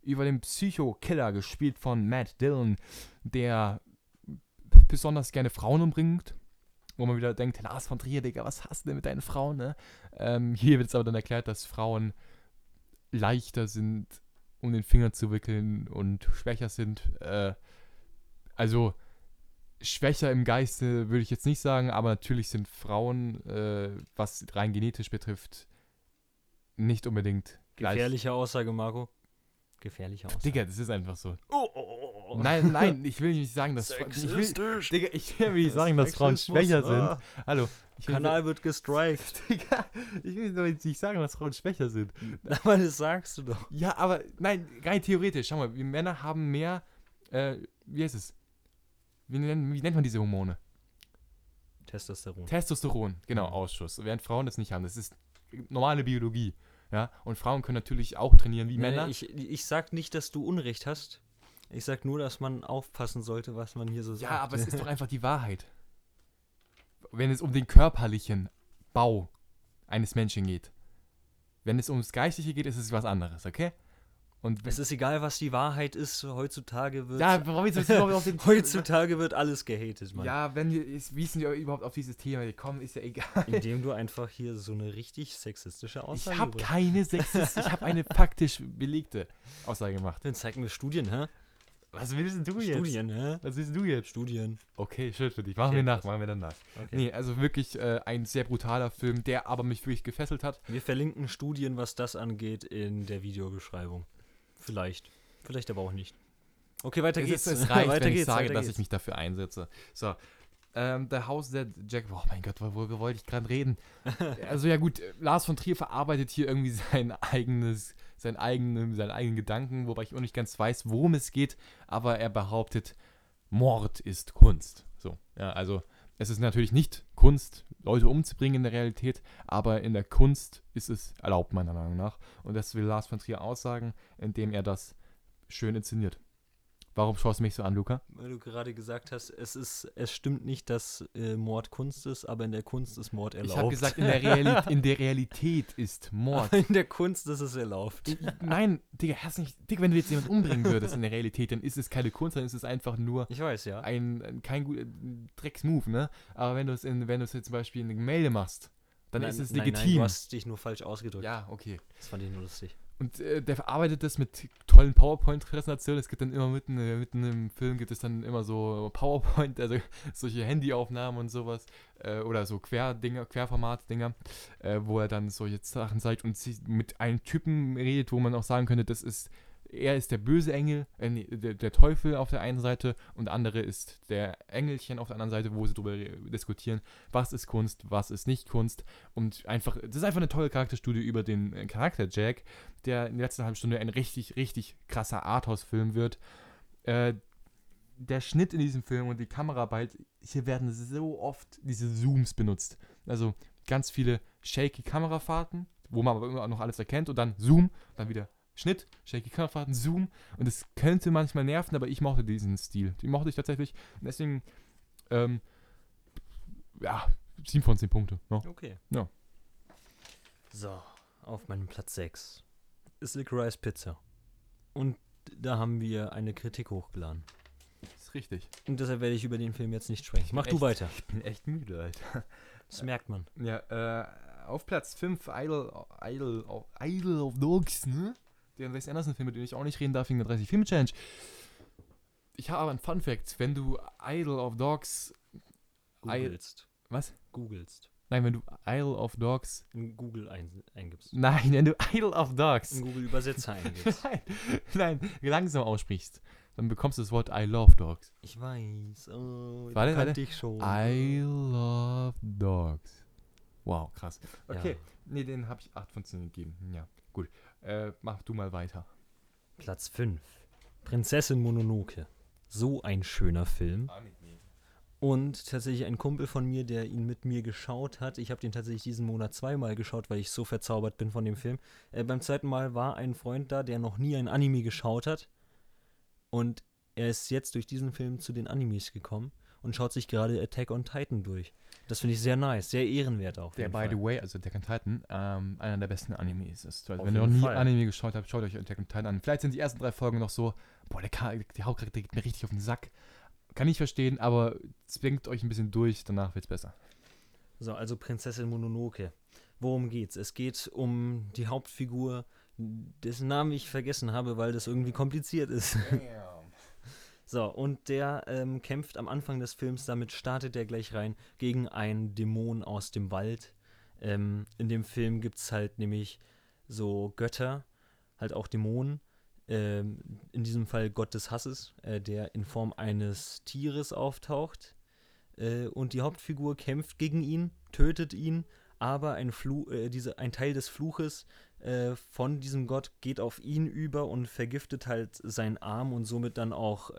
über den Psycho-Killer, gespielt von Matt Dillon, der besonders gerne Frauen umbringt, wo man wieder denkt, Lars von Trier, Digga, was hast du denn mit deinen Frauen, ne? Hier wird es aber dann erklärt, dass Frauen leichter sind, um den Finger zu wickeln, und schwächer sind, schwächer im Geiste würde ich jetzt nicht sagen, aber natürlich sind Frauen, was rein genetisch betrifft, nicht unbedingt gleich. Gefährliche Aussage, Marco. Gefährliche Aussage. Digga, das ist einfach so. Oh. Nein, ich will nicht sagen, dass... Ich will nicht sagen, dass Frauen schwächer sind. Hallo. Kanal wird gestrikt. Digga, ich will nicht sagen, dass Frauen schwächer sind. Aber das sagst du doch. Ja, aber nein, rein theoretisch. Schau mal, wir Männer haben mehr... Wie nennt man diese Hormone? Testosteron. Testosteron, genau, Ausschuss. Während Frauen das nicht haben. Das ist normale Biologie, ja, und Frauen können natürlich auch trainieren wie Männer. Ich sag nicht, dass du Unrecht hast. Ich sag nur, dass man aufpassen sollte, was man hier so sagt. Ja, aber es ist doch einfach die Wahrheit. Wenn es um den körperlichen Bau eines Menschen geht. Wenn es ums Geistliche geht, ist es was anderes, okay? Und es ist egal, was die Wahrheit ist. Heutzutage wird... Ja, heutzutage wird alles gehatet, Mann. Ja, wie sind wir überhaupt auf dieses Thema gekommen, ist ja egal. Indem du einfach hier so eine richtig sexistische Aussage... Ich habe keine sexistische, ich habe eine faktisch belegte Aussage gemacht. Dann zeigen wir Studien, hä? Was willst du jetzt? Studien, hä? Was willst du jetzt? Studien. Okay, schön für dich. Machen wir danach. Okay. Nee, also wirklich ein sehr brutaler Film, der aber mich wirklich gefesselt hat. Wir verlinken Studien, was das angeht, in der Videobeschreibung. Vielleicht aber auch nicht. Okay, weiter geht's. Es reicht, wenn ich sage, dass ich mich dafür einsetze. So, The House That Jack... Oh mein Gott, worüber wollte ich gerade reden? Also ja gut, Lars von Trier verarbeitet hier irgendwie seinen eigenen Gedanken, wobei ich auch nicht ganz weiß, worum es geht, aber er behauptet, Mord ist Kunst. So, ja, also es ist natürlich nicht Kunst, Leute umzubringen in der Realität, aber in der Kunst ist es erlaubt, meiner Meinung nach. Und das will Lars von Trier aussagen, indem er das schön inszeniert. Warum schaust du mich so an, Luca? Weil du gerade gesagt hast, es stimmt nicht, dass Mord Kunst ist, aber in der Kunst ist Mord erlaubt. Ich habe gesagt, in der Realität ist Mord. In der Kunst ist es erlaubt. Nein, Digga, wenn du jetzt jemanden umbringen würdest in der Realität, dann ist es keine Kunst, dann ist es einfach nur kein Drecksmove, ne? Aber wenn du es jetzt zum Beispiel in einem Gemälde machst, dann ist es legitim. Nein, du hast dich nur falsch ausgedrückt. Ja, okay. Das fand ich nur lustig. Und der verarbeitet das mit tollen PowerPoint-Präsentationen. Es gibt dann immer mitten im Film gibt es dann immer so PowerPoint, also solche Handyaufnahmen und sowas oder so Querformat-Dinger, wo er dann solche Sachen zeigt und mit einem Typen redet, wo man auch sagen könnte, er ist der böse Engel, der Teufel auf der einen Seite und der andere ist der Engelchen auf der anderen Seite, wo sie drüber diskutieren, was ist Kunst, was ist nicht Kunst. Und das ist einfach eine tolle Charakterstudie über den Charakter Jack, der in der letzten halben Stunde ein richtig, richtig krasser Arthouse-Film wird. Der Schnitt in diesem Film und die Kameraarbeit, hier werden so oft diese Zooms benutzt. Also ganz viele shaky Kamerafahrten, wo man aber immer noch alles erkennt und dann Zoom, dann wieder Schnitt, shaky Kamerafahrten, Zoom, und es könnte manchmal nerven, aber ich mochte diesen Stil. Den mochte ich tatsächlich. Und deswegen, 7 von 10 Punkte. No? Okay. Ja. So, auf meinem Platz 6 ist Licorice Pizza. Und da haben wir eine Kritik hochgeladen. Das ist richtig. Und deshalb werde ich über den Film jetzt nicht sprechen. Du weiter. Ich bin echt müde, Alter. Das merkt man. Ja, auf Platz 5 Idle of Dogs, ne? Den Wes Anderson-Film, mit dem ich auch nicht reden darf, wegen der 30-Filme-Challenge. Ich habe aber einen Fun-Fact. Wenn du Idle of Dogs... Googlest. Nein, wenn du Idle of Dogs... in Google eingibst. Nein, wenn du Idle of Dogs... in Google Übersetzer eingibst. Nein, langsam aussprichst. Dann bekommst du das Wort I love Dogs. Ich weiß. Oh, das kannte ich schon. I love Dogs. Wow, krass. Okay, ja. Nee, den habe ich 8 von 10 gegeben. Ja, gut. Mach du mal weiter. Platz 5. Prinzessin Mononoke. So ein schöner Film. Und tatsächlich ein Kumpel von mir, der ihn mit mir geschaut hat. Ich habe den tatsächlich diesen Monat 2-mal geschaut, weil ich so verzaubert bin von dem Film. Beim zweiten Mal war ein Freund da, der noch nie ein Anime geschaut hat. Und er ist jetzt durch diesen Film zu den Animes gekommen und schaut sich gerade Attack on Titan durch. Das finde ich sehr nice, sehr ehrenwert auch. Der, by the way, also Attack on Titan, einer der besten Animes ist. Also, wenn ihr noch nie Anime geschaut habt, schaut euch Attack on Titan an. Vielleicht sind die ersten 3 Folgen noch so, boah, der Hauptcharakter geht mir richtig auf den Sack. Kann ich verstehen, aber zwingt euch ein bisschen durch, danach wird's besser. So, also Prinzessin Mononoke. Worum geht's? Es geht um die Hauptfigur, dessen Namen ich vergessen habe, weil das irgendwie kompliziert ist. Yeah. So, und der kämpft am Anfang des Films, damit startet er gleich rein, gegen einen Dämon aus dem Wald. In dem Film gibt es halt nämlich so Götter, halt auch Dämonen. In diesem Fall Gott des Hasses, der in Form eines Tieres auftaucht. Und die Hauptfigur kämpft gegen ihn, tötet ihn, aber ein Teil des Fluches von diesem Gott geht auf ihn über und vergiftet halt seinen Arm und somit dann auch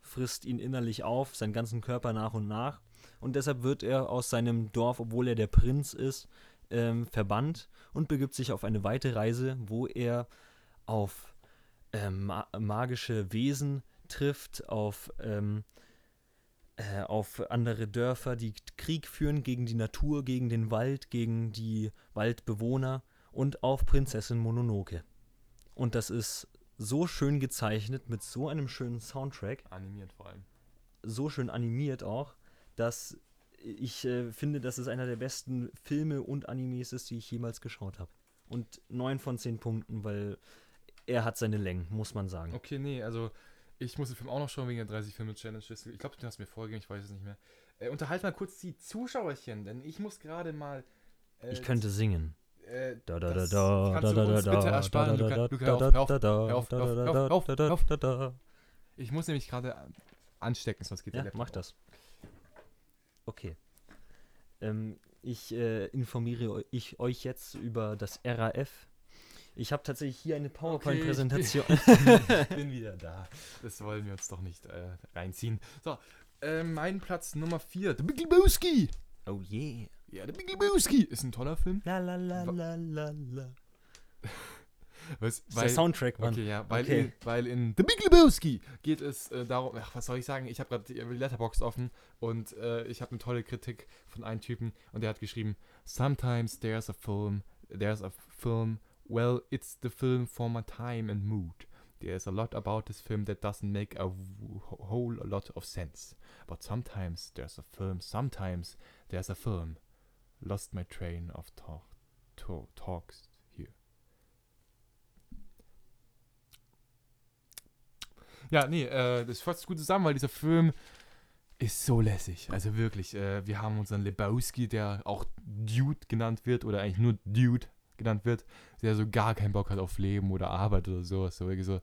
frisst ihn innerlich auf, seinen ganzen Körper nach und nach. Und deshalb wird er aus seinem Dorf, obwohl er der Prinz ist, verbannt und begibt sich auf eine weite Reise, wo er auf magische Wesen trifft, auf andere Dörfer, die Krieg führen gegen die Natur, gegen den Wald, gegen die Waldbewohner und auf Prinzessin Mononoke. Und das ist so schön gezeichnet, mit so einem schönen Soundtrack. Animiert vor allem. So schön animiert auch, dass ich finde, dass es einer der besten Filme und Animes ist, die ich jemals geschaut habe. Und 9 von 10 Punkten, weil er hat seine Längen, muss man sagen. Okay, nee, also Ich muss den Film auch noch schauen wegen der 30-Filme-Challenge. Ich glaube, den hast du mir vorgegeben, ich weiß es nicht mehr. Unterhalt mal kurz die Zuschauerchen, denn ich muss gerade mal... ich könnte singen. Da da da da da da da da da da. Ich muss nämlich gerade anstecken, sonst geht der Laptop. Ja, mach das. Okay. Ich informiere euch jetzt über das RAF. Ich habe tatsächlich hier eine PowerPoint-Präsentation. Okay, ich bin wieder da. Das wollen wir uns doch nicht reinziehen. So, mein Platz Nummer 4, The Big Lebowski. Oh yeah. Ja, The Big Lebowski ist ein toller Film. La la la la la la. Das ist der Soundtrack, Mann. Okay, ja, weil in The Big Lebowski geht es darum, ach, was soll ich sagen, ich habe gerade die Letterboxd offen und ich habe eine tolle Kritik von einem Typen und der hat geschrieben, sometimes there's a film, well, it's the film for my time and mood. There's a lot about this film that doesn't make a whole lot of sense. But sometimes there's a film. Lost my train of talks here. Ja, nee, das fasst gut zusammen, weil dieser Film ist so lässig. Also wirklich, wir haben unseren Lebowski, der auch Dude genannt wird, oder eigentlich nur Dude genannt wird, der so gar keinen Bock hat auf Leben oder Arbeit oder sowas. So irgendwie so,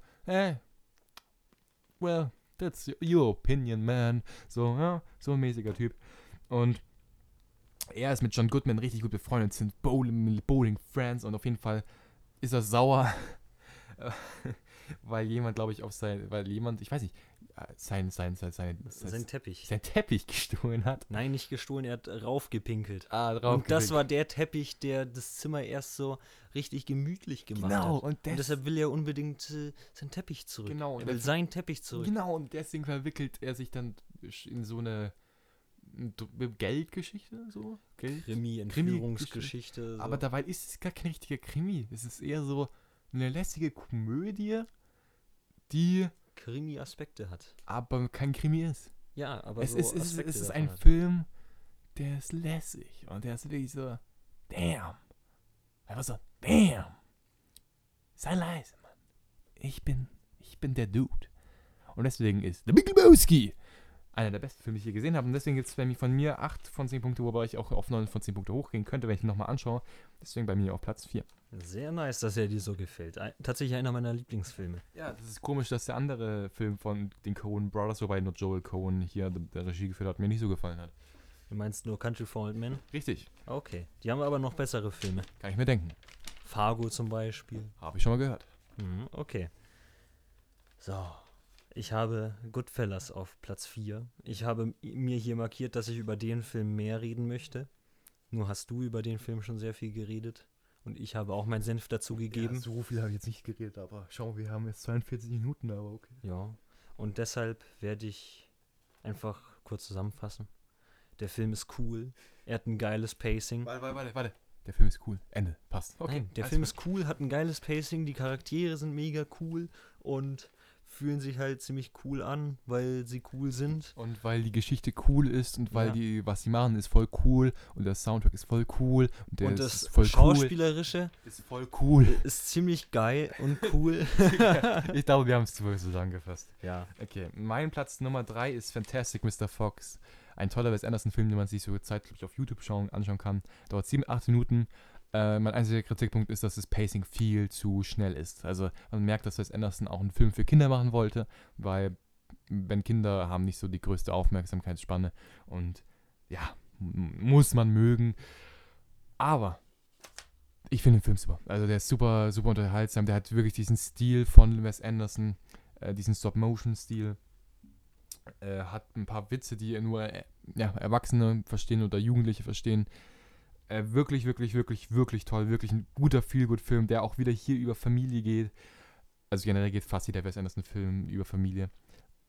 well, that's your opinion, man. So, ja, so ein mäßiger Typ. Und er ist mit John Goodman richtig gut befreundet, sind Bowling-Friends und auf jeden Fall ist er sauer, weil jemand, glaube ich, seinen Teppich gestohlen hat. Nein, nicht gestohlen, er hat raufgepinkelt. Und das war der Teppich, der das Zimmer erst so richtig gemütlich gemacht hat. Und deshalb will er unbedingt seinen Teppich zurück. Genau. Er will seinen Teppich zurück. Genau, und deswegen verwickelt er sich dann in so eine Geldgeschichte, so. Krimi-Entführungsgeschichte. So. Aber dabei ist es gar kein richtiger Krimi. Es ist eher so eine lässige Komödie, die Krimi-Aspekte hat. Aber kein Krimi ist. Ja, aber es ist ein Film, der ist lässig. Und der ist wirklich so, damn. Einfach so, damn. Sei leise, Mann. Ich bin der Dude. Und deswegen ist The Big Lebowski einer der besten Filme, die ich je gesehen habe. Und deswegen gibt es bei mir von mir 8 von 10 Punkte, wobei ich auch auf 9 von 10 Punkte hochgehen könnte, wenn ich ihn nochmal anschaue. Deswegen bei mir auf Platz 4. Sehr nice, dass er dir so gefällt. Tatsächlich einer meiner Lieblingsfilme. Ja, das ist komisch, dass der andere Film von den Coen Brothers, wobei nur Joel Coen hier der Regie geführt hat, mir nicht so gefallen hat. Du meinst No Country for Old Men? Richtig. Okay. Die haben aber noch bessere Filme. Kann ich mir denken. Fargo zum Beispiel. Habe ich schon mal gehört. Mhm, okay. So. Ich habe Goodfellas auf Platz 4. Ich habe mir hier markiert, dass ich über den Film mehr reden möchte. Nur hast du über den Film schon sehr viel geredet. Und ich habe auch meinen Senf dazu gegeben. Ja, so viel habe ich jetzt nicht geredet, aber schau, wir haben jetzt 42 Minuten, aber okay. Ja, und deshalb werde ich einfach kurz zusammenfassen. Der Film ist cool. Er hat ein geiles Pacing. Warte. Der Film ist cool. Ende. Passt. Okay. Nein, der Film ist cool, hat ein geiles Pacing. Die Charaktere sind mega cool und fühlen sich halt ziemlich cool an, weil sie cool sind. Und weil die Geschichte cool ist und weil was sie machen, ist voll cool und der Soundtrack ist voll cool und das voll Schauspielerische cool, ist voll cool. Ist ziemlich geil und cool. Ich glaube, wir haben es zusammengefasst. Ja. Okay, mein Platz Nummer 3 ist Fantastic Mr. Fox. Ein toller Wes Anderson-Film, den man sich so zeitlich auf YouTube anschauen kann. Dauert 7-8 Minuten. Mein einziger Kritikpunkt ist, dass das Pacing viel zu schnell ist. Also man merkt, dass Wes Anderson auch einen Film für Kinder machen wollte, weil wenn Kinder haben nicht so die größte Aufmerksamkeitsspanne und ja, muss man mögen. Aber ich finde den Film super. Also der ist super, super unterhaltsam. Der hat wirklich diesen Stil von Wes Anderson, diesen Stop-Motion-Stil. Hat ein paar Witze, die nur Erwachsene verstehen oder Jugendliche verstehen. Wirklich, wirklich, wirklich, wirklich toll. Wirklich ein guter Feel-Good-Film, der auch wieder hier über Familie geht. Also generell geht fast jeder Wes Anderson-Film über Familie.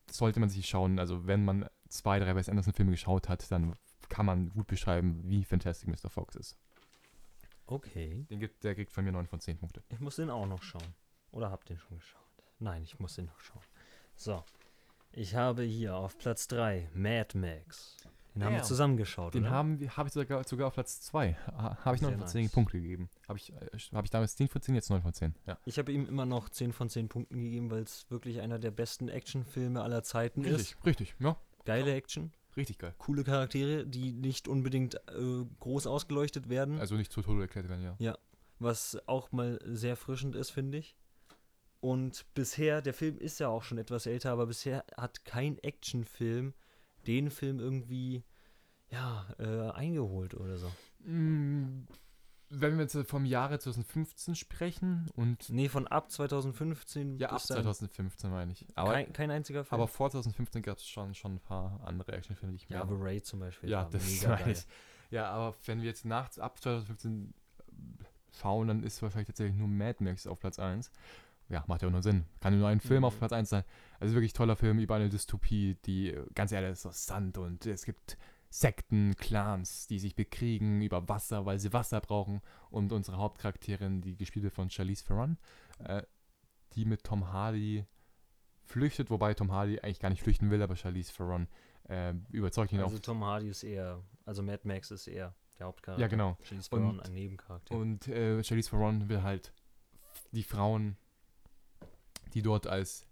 Das sollte man sich schauen. Also wenn man 2, 3 Wes Anderson-Filme geschaut hat, dann kann man gut beschreiben, wie Fantastic Mr. Fox ist. Okay. Der kriegt von mir 9 von 10 Punkte. Ich muss den auch noch schauen. Oder hab den schon geschaut? Nein, ich muss den noch schauen. So. Ich habe hier auf Platz 3 Mad Max. Den haben wir zusammengeschaut, den oder? Habe ich sogar auf Platz 2. Habe ich 9 von 10 Punkte gegeben. Habe ich damals 10 von 10, jetzt 9 von 10. Ja. Ich habe ihm immer noch 10 von 10 Punkten gegeben, weil es wirklich einer der besten Actionfilme aller Zeiten ist. Richtig, ja. Geile Action. Richtig geil. Coole Charaktere, die nicht unbedingt groß ausgeleuchtet werden. Also nicht zu Tode erklärt werden, ja. Ja, was auch mal sehr erfrischend ist, finde ich. Und bisher, der Film ist ja auch schon etwas älter, aber bisher hat kein Actionfilm den Film irgendwie eingeholt oder so. Wenn wir jetzt vom Jahre 2015 sprechen und... Nee, von ab 2015 ja, bis ab 2015 meine ich. Aber kein einziger Film. Aber vor 2015 gab es schon ein paar andere Actionfilme, die ich mir... Ja, aber Ray zum Beispiel. Ja, das meine ich. Ja, aber wenn wir jetzt ab 2015 schauen, dann ist wahrscheinlich tatsächlich nur Mad Max auf Platz 1. Ja, macht ja auch nur Sinn. Kann nur ein Film auf Platz 1 sein. Also wirklich toller Film über eine Dystopie, die ganz ehrlich ist interessant und es gibt Sekten, Clans, die sich bekriegen über Wasser, weil sie Wasser brauchen und unsere Hauptcharakterin, die gespielt wird von Charlize Theron, die mit Tom Hardy flüchtet, wobei Tom Hardy eigentlich gar nicht flüchten will, aber Charlize Theron überzeugt ihn auch. Also Tom Hardy ist eher, also Mad Max ist eher der Hauptcharakter. Ja, genau. Charlize Theron ein Nebencharakter. Und Charlize Theron will halt die Frauen, die dort als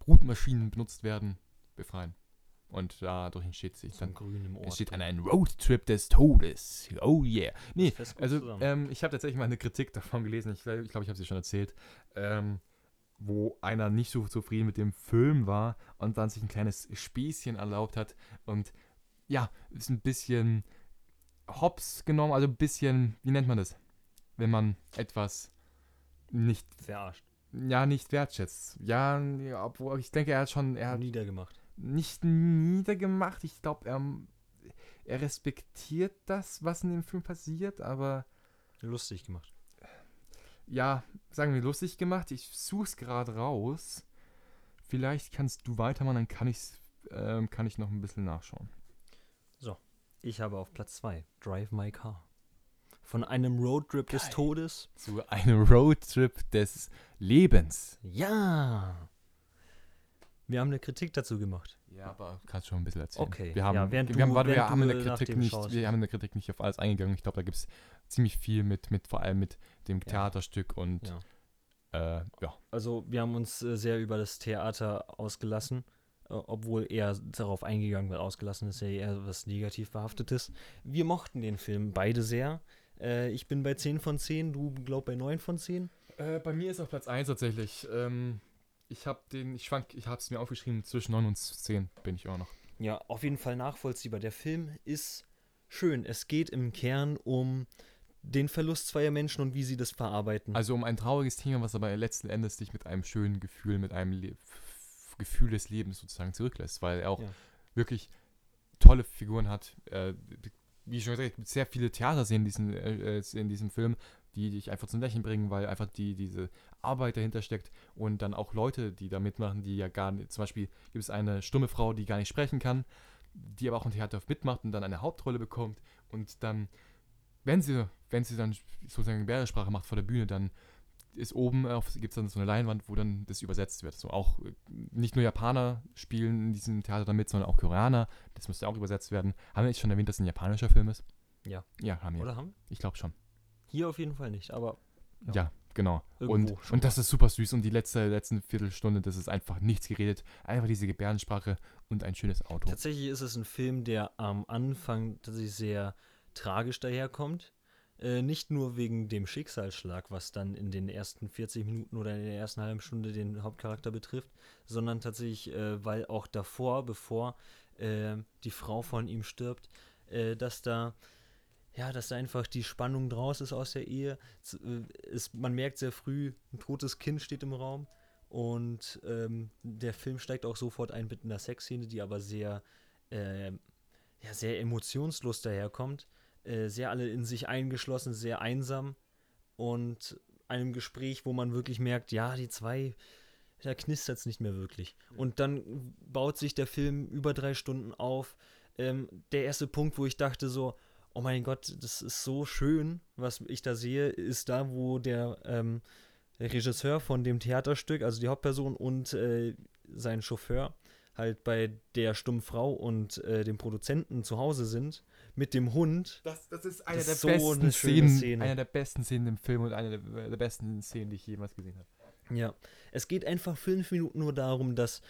Brutmaschinen benutzt werden, befreien. Und dadurch entsteht sich dann ein Roadtrip des Todes. Oh yeah. Nee, also ich habe tatsächlich mal eine Kritik davon gelesen, ich glaube, ich habe sie schon erzählt, wo einer nicht so zufrieden mit dem Film war und dann sich ein kleines Späßchen erlaubt hat und ja, ist ein bisschen hops genommen, also ein bisschen, wie nennt man das? Wenn man etwas nicht verarscht. Ja, nicht wertschätzt. Ja, obwohl ich denke, er hat niedergemacht. Nicht niedergemacht. Ich glaube, er respektiert das, was in dem Film passiert, aber... Lustig gemacht. Ja, sagen wir lustig gemacht. Ich suche es gerade raus. Vielleicht kannst du weitermachen, dann kann ich noch ein bisschen nachschauen. So, ich habe auf Platz 2 Drive My Car. Von einem Roadtrip des Todes. Zu einem Roadtrip des Lebens. Ja! Wir haben eine Kritik dazu gemacht. Ja, aber kannst schon ein bisschen erzählen. Okay. Wir haben in der Kritik nicht auf alles eingegangen. Ich glaube, da gibt es ziemlich viel mit, vor allem mit dem Theaterstück und ja. Also wir haben uns sehr über das Theater ausgelassen, obwohl er darauf eingegangen wird. Ausgelassen ist ja eher was negativ behaftetes. Wir mochten den Film beide sehr. Ich bin bei 10 von 10, du glaub bei 9 von 10. Bei mir ist auf Platz 1 tatsächlich. Ich habe es mir aufgeschrieben, zwischen 9 und 10 bin ich auch noch. Ja, auf jeden Fall nachvollziehbar. Der Film ist schön. Es geht im Kern um den Verlust zweier Menschen und wie sie das verarbeiten. Also um ein trauriges Thema, was aber letzten Endes dich mit einem schönen Gefühl, mit einem Gefühl des Lebens sozusagen zurücklässt, weil er auch wirklich tolle Figuren hat. Wie schon gesagt, es gibt sehr viele Theaterszenen in diesem Film, die dich einfach zum Lächeln bringen, weil einfach diese Arbeit dahinter steckt und dann auch Leute, die da mitmachen, die ja gar nicht, zum Beispiel gibt es eine stumme Frau, die gar nicht sprechen kann, die aber auch im Theater mitmacht und dann eine Hauptrolle bekommt und dann, wenn sie dann sozusagen Gebärdensprache macht vor der Bühne, dann ist oben, gibt es dann so eine Leinwand, wo dann das übersetzt wird. So auch nicht nur Japaner spielen in diesem Theater damit, sondern auch Koreaner. Das müsste auch übersetzt werden. Haben wir jetzt schon erwähnt, dass es ein japanischer Film ist? Ja. Ja, haben wir. Oder haben wir? Ich glaube schon. Hier auf jeden Fall nicht, aber... Ja, genau. Und das ist super süß. Und die letzten Viertelstunde, das ist einfach nichts geredet. Einfach diese Gebärdensprache und ein schönes Auto. Tatsächlich ist es ein Film, der am Anfang tatsächlich sehr tragisch daherkommt. Nicht nur wegen dem Schicksalsschlag, was dann in den ersten 40 Minuten oder in der ersten halben Stunde den Hauptcharakter betrifft, sondern tatsächlich, weil auch davor, bevor die Frau von ihm stirbt, dass da einfach die Spannung draus ist aus der Ehe. Man merkt sehr früh, ein totes Kind steht im Raum und der Film steigt auch sofort ein mit einer Sexszene, die aber sehr emotionslos daherkommt. Sehr alle in sich eingeschlossen, sehr einsam und einem Gespräch, wo man wirklich merkt, ja, die zwei, da knistert es nicht mehr wirklich. Und dann baut sich der Film über 3 Stunden auf. Der erste Punkt, wo ich dachte so, oh mein Gott, das ist so schön, was ich da sehe, ist da, wo der Regisseur von dem Theaterstück, also die Hauptperson und sein Chauffeur, halt bei der stummen Frau und dem Produzenten zu Hause sind, mit dem Hund. Das ist eine der besten Szenen. Einer der besten Szenen im Film und eine der besten Szenen, die ich jemals gesehen habe. Ja, es geht einfach 5 Minuten nur darum, dass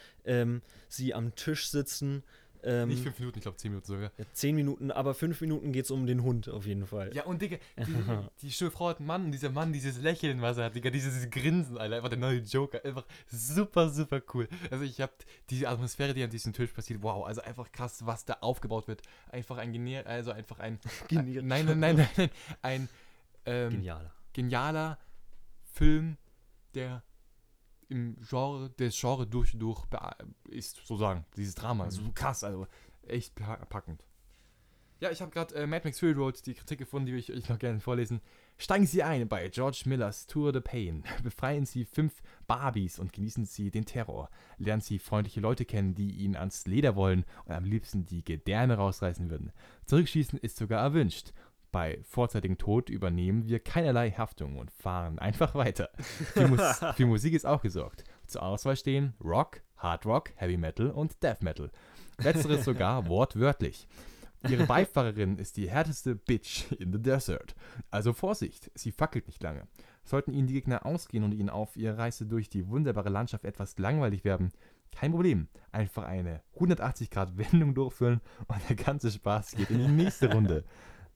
sie am Tisch sitzen. Nicht 5 Minuten, ich glaube 10 Minuten sogar. Ja, 10 Minuten, aber 5 Minuten geht es um den Hund auf jeden Fall. Ja, und Digga, die schöne Frau hat einen Mann, dieser Mann, dieses Lächeln, was er hat, Digga, dieses Grinsen, Alter, einfach der neue Joker, einfach super, super cool. Also ich habe diese Atmosphäre, die an diesem Tisch passiert, wow, also einfach krass, was da aufgebaut wird. Einfach ein genialer Film, der im Genre, das Genre durch und durch ist, sozusagen, dieses Drama. So krass, also echt packend. Ja, ich habe gerade Mad Max Fury Road, die Kritik gefunden, die ich noch gerne vorlesen. Steigen Sie ein bei George Millers Tour de Pain. Befreien Sie 5 Barbies und genießen Sie den Terror. Lernen Sie freundliche Leute kennen, die Ihnen ans Leder wollen und am liebsten die Gedärme rausreißen würden. Zurückschießen ist sogar erwünscht. Bei vorzeitigem Tod übernehmen wir keinerlei Haftung und fahren einfach weiter. Für Musik ist auch gesorgt. Zur Auswahl stehen Rock, Hard Rock, Heavy Metal und Death Metal. Letzteres sogar wortwörtlich. Ihre Beifahrerin ist die härteste Bitch in the Desert. Also Vorsicht, sie fackelt nicht lange. Sollten Ihnen die Gegner ausgehen und Ihnen auf Ihrer Reise durch die wunderbare Landschaft etwas langweilig werden, kein Problem. Einfach eine 180-Grad-Wendung durchführen und der ganze Spaß geht in die nächste Runde.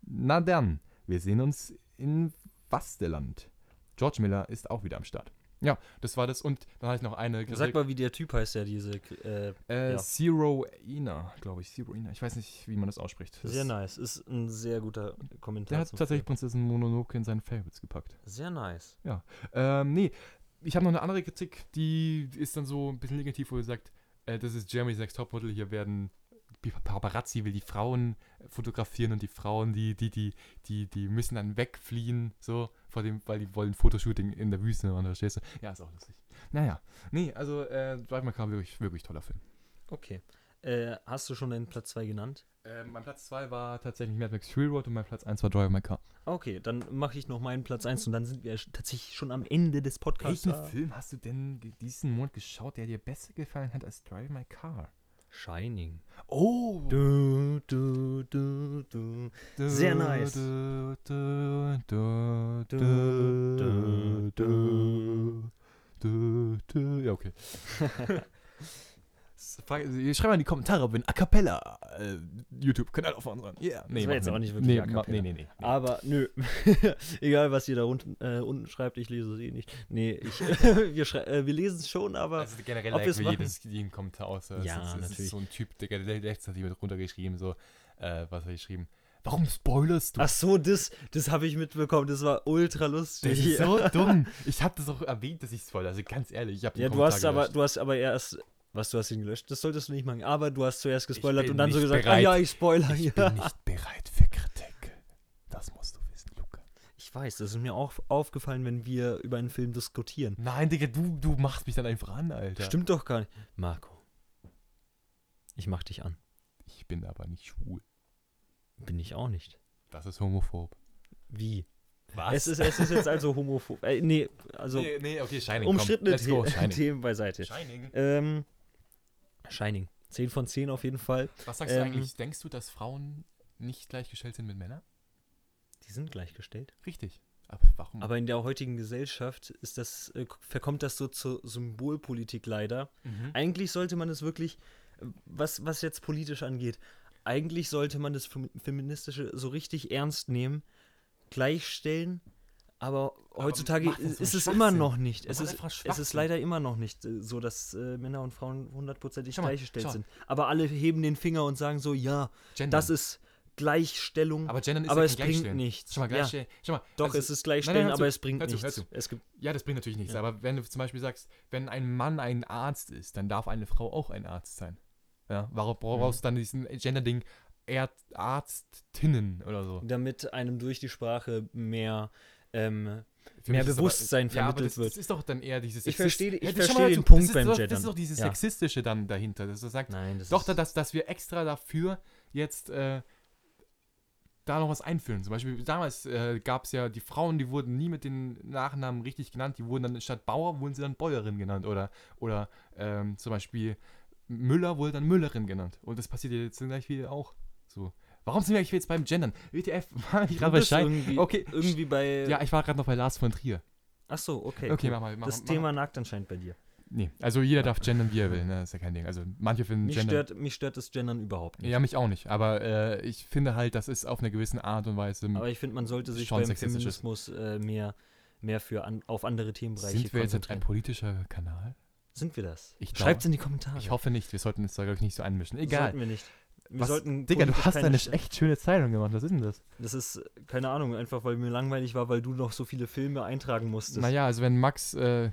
Na dann, wir sehen uns in Vasteland. George Miller ist auch wieder am Start. Ja, das war das. Und dann hatte ich noch eine Kritik. Sag mal, wie der Typ heißt, der diese... Zeroina, glaube ich. Zeroina. Ich weiß nicht, wie man das ausspricht. Sehr nice. Ist ein sehr guter Kommentar. Der hat tatsächlich Film. Prinzessin Mononoke in seinen Favorites gepackt. Sehr nice. Ja. Ich habe noch eine andere Kritik, die ist dann so ein bisschen negativ, wo gesagt, das ist Jeremy's Next Topmodel, hier werden... Paparazzi will die Frauen fotografieren und die Frauen, die müssen dann wegfliehen, so, vor dem, weil die wollen Fotoshooting in der Wüste machen, verstehst du? Ja, ist auch lustig. Naja, nee, also, Drive My Car, wirklich, wirklich toller Film. Okay. Hast du schon deinen Platz 2 genannt? Mein Platz 2 war tatsächlich Mad Max Fury Road und mein Platz 1 war Drive My Car. Okay, dann mache ich noch meinen Platz 1 und dann sind wir tatsächlich schon am Ende des Podcasts. Welchen Film hast du denn diesen Monat geschaut, der dir besser gefallen hat als Drive My Car? Shining. Oh! Sehr nice. Ja, okay. Schreibt mal in die Kommentare, ob wir einen A Cappella YouTube-Kanal aufmachen sollen. Yeah. Nee, das war jetzt auch nicht wirklich A Cappella. Nee. Aber nö. Egal, was ihr da unten schreibt, ich lese es eh nicht. Nee, wir lesen es schon, aber... Also generell jeden Kommentar aus. Ja, natürlich. Ist so ein Typ, der letztens hat jemand runtergeschrieben, so, was hat er geschrieben? Warum spoilerst du? Ach so, das habe ich mitbekommen. Das war ultra lustig. Das ist so dumm. Ich habe das auch erwähnt, dass ich spoilere. Also ganz ehrlich, ich habe den Kommentar du hast aber erst... Was, du hast ihn gelöscht? Das solltest du nicht machen. Aber du hast zuerst gespoilert und dann so gesagt, ich spoilere. Ich bin nicht bereit für Kritik. Das musst du wissen, Luca. Ich weiß, das ist mir auch aufgefallen, wenn wir über einen Film diskutieren. Nein, Digga, du machst mich dann einfach an, Alter. Stimmt doch gar nicht. Marco, ich mach dich an. Ich bin aber nicht schwul. Bin ich auch nicht. Das ist homophob. Wie? Was? Es ist jetzt also homophob. Okay, Shining. Umstrittene Themen beiseite. Shining. Shining. 10 von 10 auf jeden Fall. Was sagst du eigentlich? Denkst du, dass Frauen nicht gleichgestellt sind mit Männern? Die sind gleichgestellt. Richtig. Aber warum? Aber in der heutigen Gesellschaft ist das, verkommt das so zur Symbolpolitik leider. Mhm. Eigentlich sollte man es wirklich, was jetzt politisch angeht, eigentlich sollte man das Feministische so richtig ernst nehmen, gleichstellen, aber heutzutage ist es immer noch nicht. Es ist leider immer noch nicht so, dass Männer und Frauen hundertprozentig gleichgestellt sind. Aber alle heben den Finger und sagen so, ja, Gendern. Das ist Gleichstellung, aber es bringt nichts. Es ist Gleichstellung, aber es bringt nichts. Ja, das bringt natürlich nichts, aber wenn du zum Beispiel sagst, wenn ein Mann ein Arzt ist, dann darf eine Frau auch ein Arzt sein. Ja, warum brauchst du dann diesen Gender-Ding Ärztinnen oder so. Damit einem durch die Sprache mehr Bewusstsein vermittelt wird. Das ist doch dann eher dieses... Ich verstehe den Punkt beim Gendern. Das ist doch dieses Sexistische dann dahinter, dass du sagst, dass wir extra dafür jetzt da noch was einführen. Zum Beispiel damals gab es ja die Frauen, die wurden nie mit den Nachnamen richtig genannt, die wurden dann statt Bauer, wurden sie dann Bäuerin genannt oder zum Beispiel Müller wurde dann Müllerin genannt. Und das passiert jetzt gleich wieder auch so. Warum sind wir eigentlich jetzt beim Gendern? WTF, war ich gerade bei Schein? Irgendwie bei... Ja, ich war gerade noch bei Lars von Trier. Ach so, okay. Okay, cool. Thema nagt anscheinend bei dir. Nee, also jeder darf gendern, wie er will, ne? Das ist ja kein Ding. Also manche finden Mich stört das Gendern überhaupt nicht. Ja, mich auch nicht. Aber ich finde halt, das ist auf eine gewisse Art und Weise. Aber ich finde, man sollte sich beim Feminismus mehr auf andere Themenbereiche konzentrieren. Sind wir jetzt ein politischer Kanal? Sind wir das? Schreibt es in die Kommentare. Ich hoffe nicht. Wir sollten uns da, glaube ich, nicht so einmischen. Egal. Sollten wir nicht. Digga, du hast eine echt schöne Zeitung gemacht. Was ist denn das? Das ist, keine Ahnung, einfach weil mir langweilig war, weil du noch so viele Filme eintragen musstest. Naja, also wenn Max der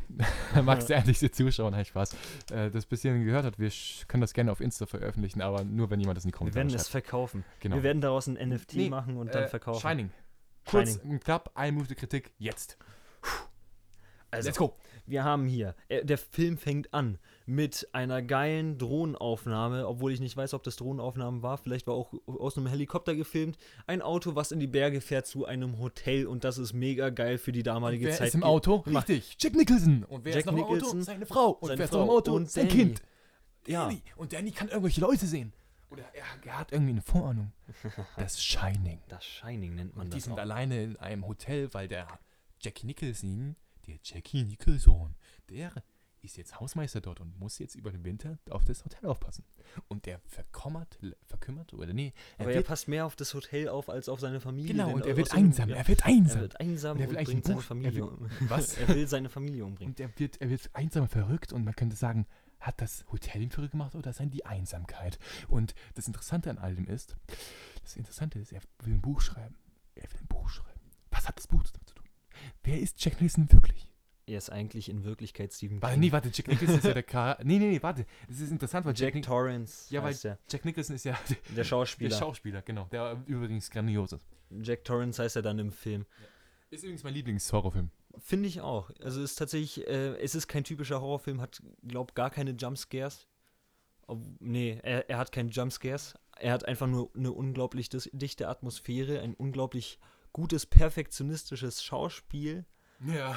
einzige Zuschauer, nein, Spaß, das bisschen gehört hat, wir können das gerne auf Insta veröffentlichen, aber nur, wenn jemand das in die Kommentare schreibt. Wir werden es verkaufen. Genau. Wir werden daraus ein NFT machen und dann verkaufen. Shining. Kurz, knapp, ein Minute Kritik, jetzt. Also, let's go. Wir haben hier, der Film fängt an mit einer geilen Drohnenaufnahme, obwohl ich nicht weiß, ob das Drohnenaufnahmen war. Vielleicht war auch aus einem Helikopter gefilmt. Ein Auto, was in die Berge fährt zu einem Hotel, und das ist mega geil für die damalige Zeit. Wer ist im Auto? Richtig. Jack Nicholson. Und wer ist noch im Auto? Seine Frau. Und wer ist noch im Auto? Und sein Kind. Ja. Danny. Und Danny kann irgendwelche Leute sehen. Oder er hat irgendwie eine Vorahnung. Das Shining. Das Shining nennt man das. Die sind alleine in einem Hotel, weil der Jackie Nicholson, der ist jetzt Hausmeister dort und muss jetzt über den Winter auf das Hotel aufpassen. Und der er passt mehr auf das Hotel auf als auf seine Familie. Genau, und er wird einsam und bringt seine Familie um. Was? Er will seine Familie umbringen. Und er wird einsam verrückt, und man könnte sagen, hat das Hotel ihn verrückt gemacht oder sein die Einsamkeit? Und das Interessante ist, er will ein Buch schreiben. Was hat das Buch damit zu tun? Wer ist Jack Nicholson wirklich? Er ist eigentlich in Wirklichkeit Stephen King. Jack Nicholson ist ja der Charakter. Es ist interessant, weil Jack Torrance. Ja, weil Jack Nicholson ist ja der Schauspieler. Der Schauspieler, genau. Der übrigens grandios ist. Jack Torrance heißt er dann im Film. Ist übrigens mein Lieblingshorrorfilm. Finde ich auch. Also ist tatsächlich, es ist kein typischer Horrorfilm, hat, glaub, gar keine Jumpscares. Er hat keine Jumpscares. Er hat einfach nur eine unglaublich dichte Atmosphäre, ein unglaublich gutes, perfektionistisches Schauspiel. Ja.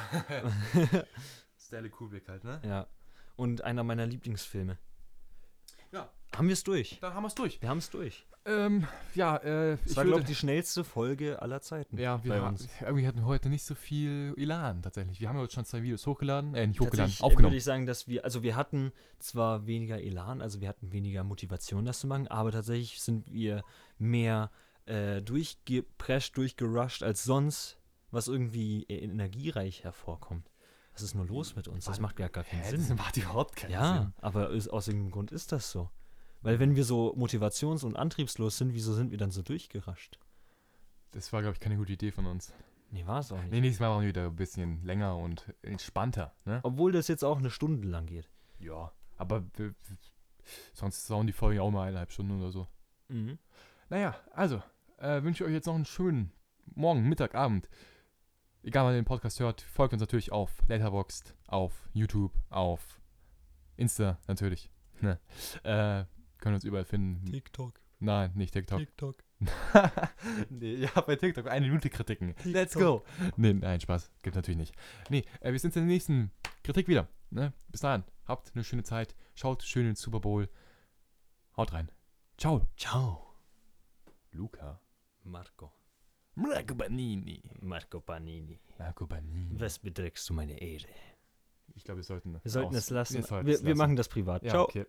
Stanley Kubrick halt, ne? Ja. Und einer meiner Lieblingsfilme. Ja. Haben wir es durch? Da haben wir es durch. Wir haben es durch. Das war, glaube ich, die schnellste Folge aller Zeiten. Ja, wir hatten heute nicht so viel Elan tatsächlich. Wir haben heute schon 2 Videos hochgeladen. Aufgenommen. Würde ich sagen, dass wir hatten zwar weniger Elan, also wir hatten weniger Motivation, das zu machen, aber tatsächlich sind wir mehr durchgerusht als sonst, was irgendwie energiereich hervorkommt. Was ist nur los mit uns? Das macht gar keinen Sinn. Das macht überhaupt keinen Sinn. Ja, aber aus irgendeinem Grund ist das so. Weil wenn wir so motivations- und antriebslos sind, wieso sind wir dann so durchgerusht? Das war, glaube ich, keine gute Idee von uns. Nee, war es auch nicht. Nee, nächstes Mal machen wir wieder ein bisschen länger und entspannter. Ne? Obwohl das jetzt auch eine Stunde lang geht. Ja, aber sonst sauen die Folgen auch mal 1,5 Stunden oder so. Mhm. Naja, also, wünsche ich euch jetzt noch einen schönen Morgen, Mittag, Abend. Egal, wann ihr den Podcast hört, folgt uns natürlich auf Letterboxd, auf YouTube, auf Insta natürlich. Ne. Können uns überall finden. TikTok. Nein, nicht TikTok. Nee, ja, bei TikTok 1 Minute Kritiken. TikTok. Let's go. Nee, nein, Spaß. Gibt natürlich nicht. Nee, wir sind in der nächsten Kritik wieder. Ne? Bis dahin, habt eine schöne Zeit. Schaut schön in den Super Bowl. Haut rein. Ciao. Ciao. Luca. Marco Panini. Was beträgst du meine Ehre? Ich glaube, wir sollten es lassen. Wir machen das privat. Ja, ciao. Okay.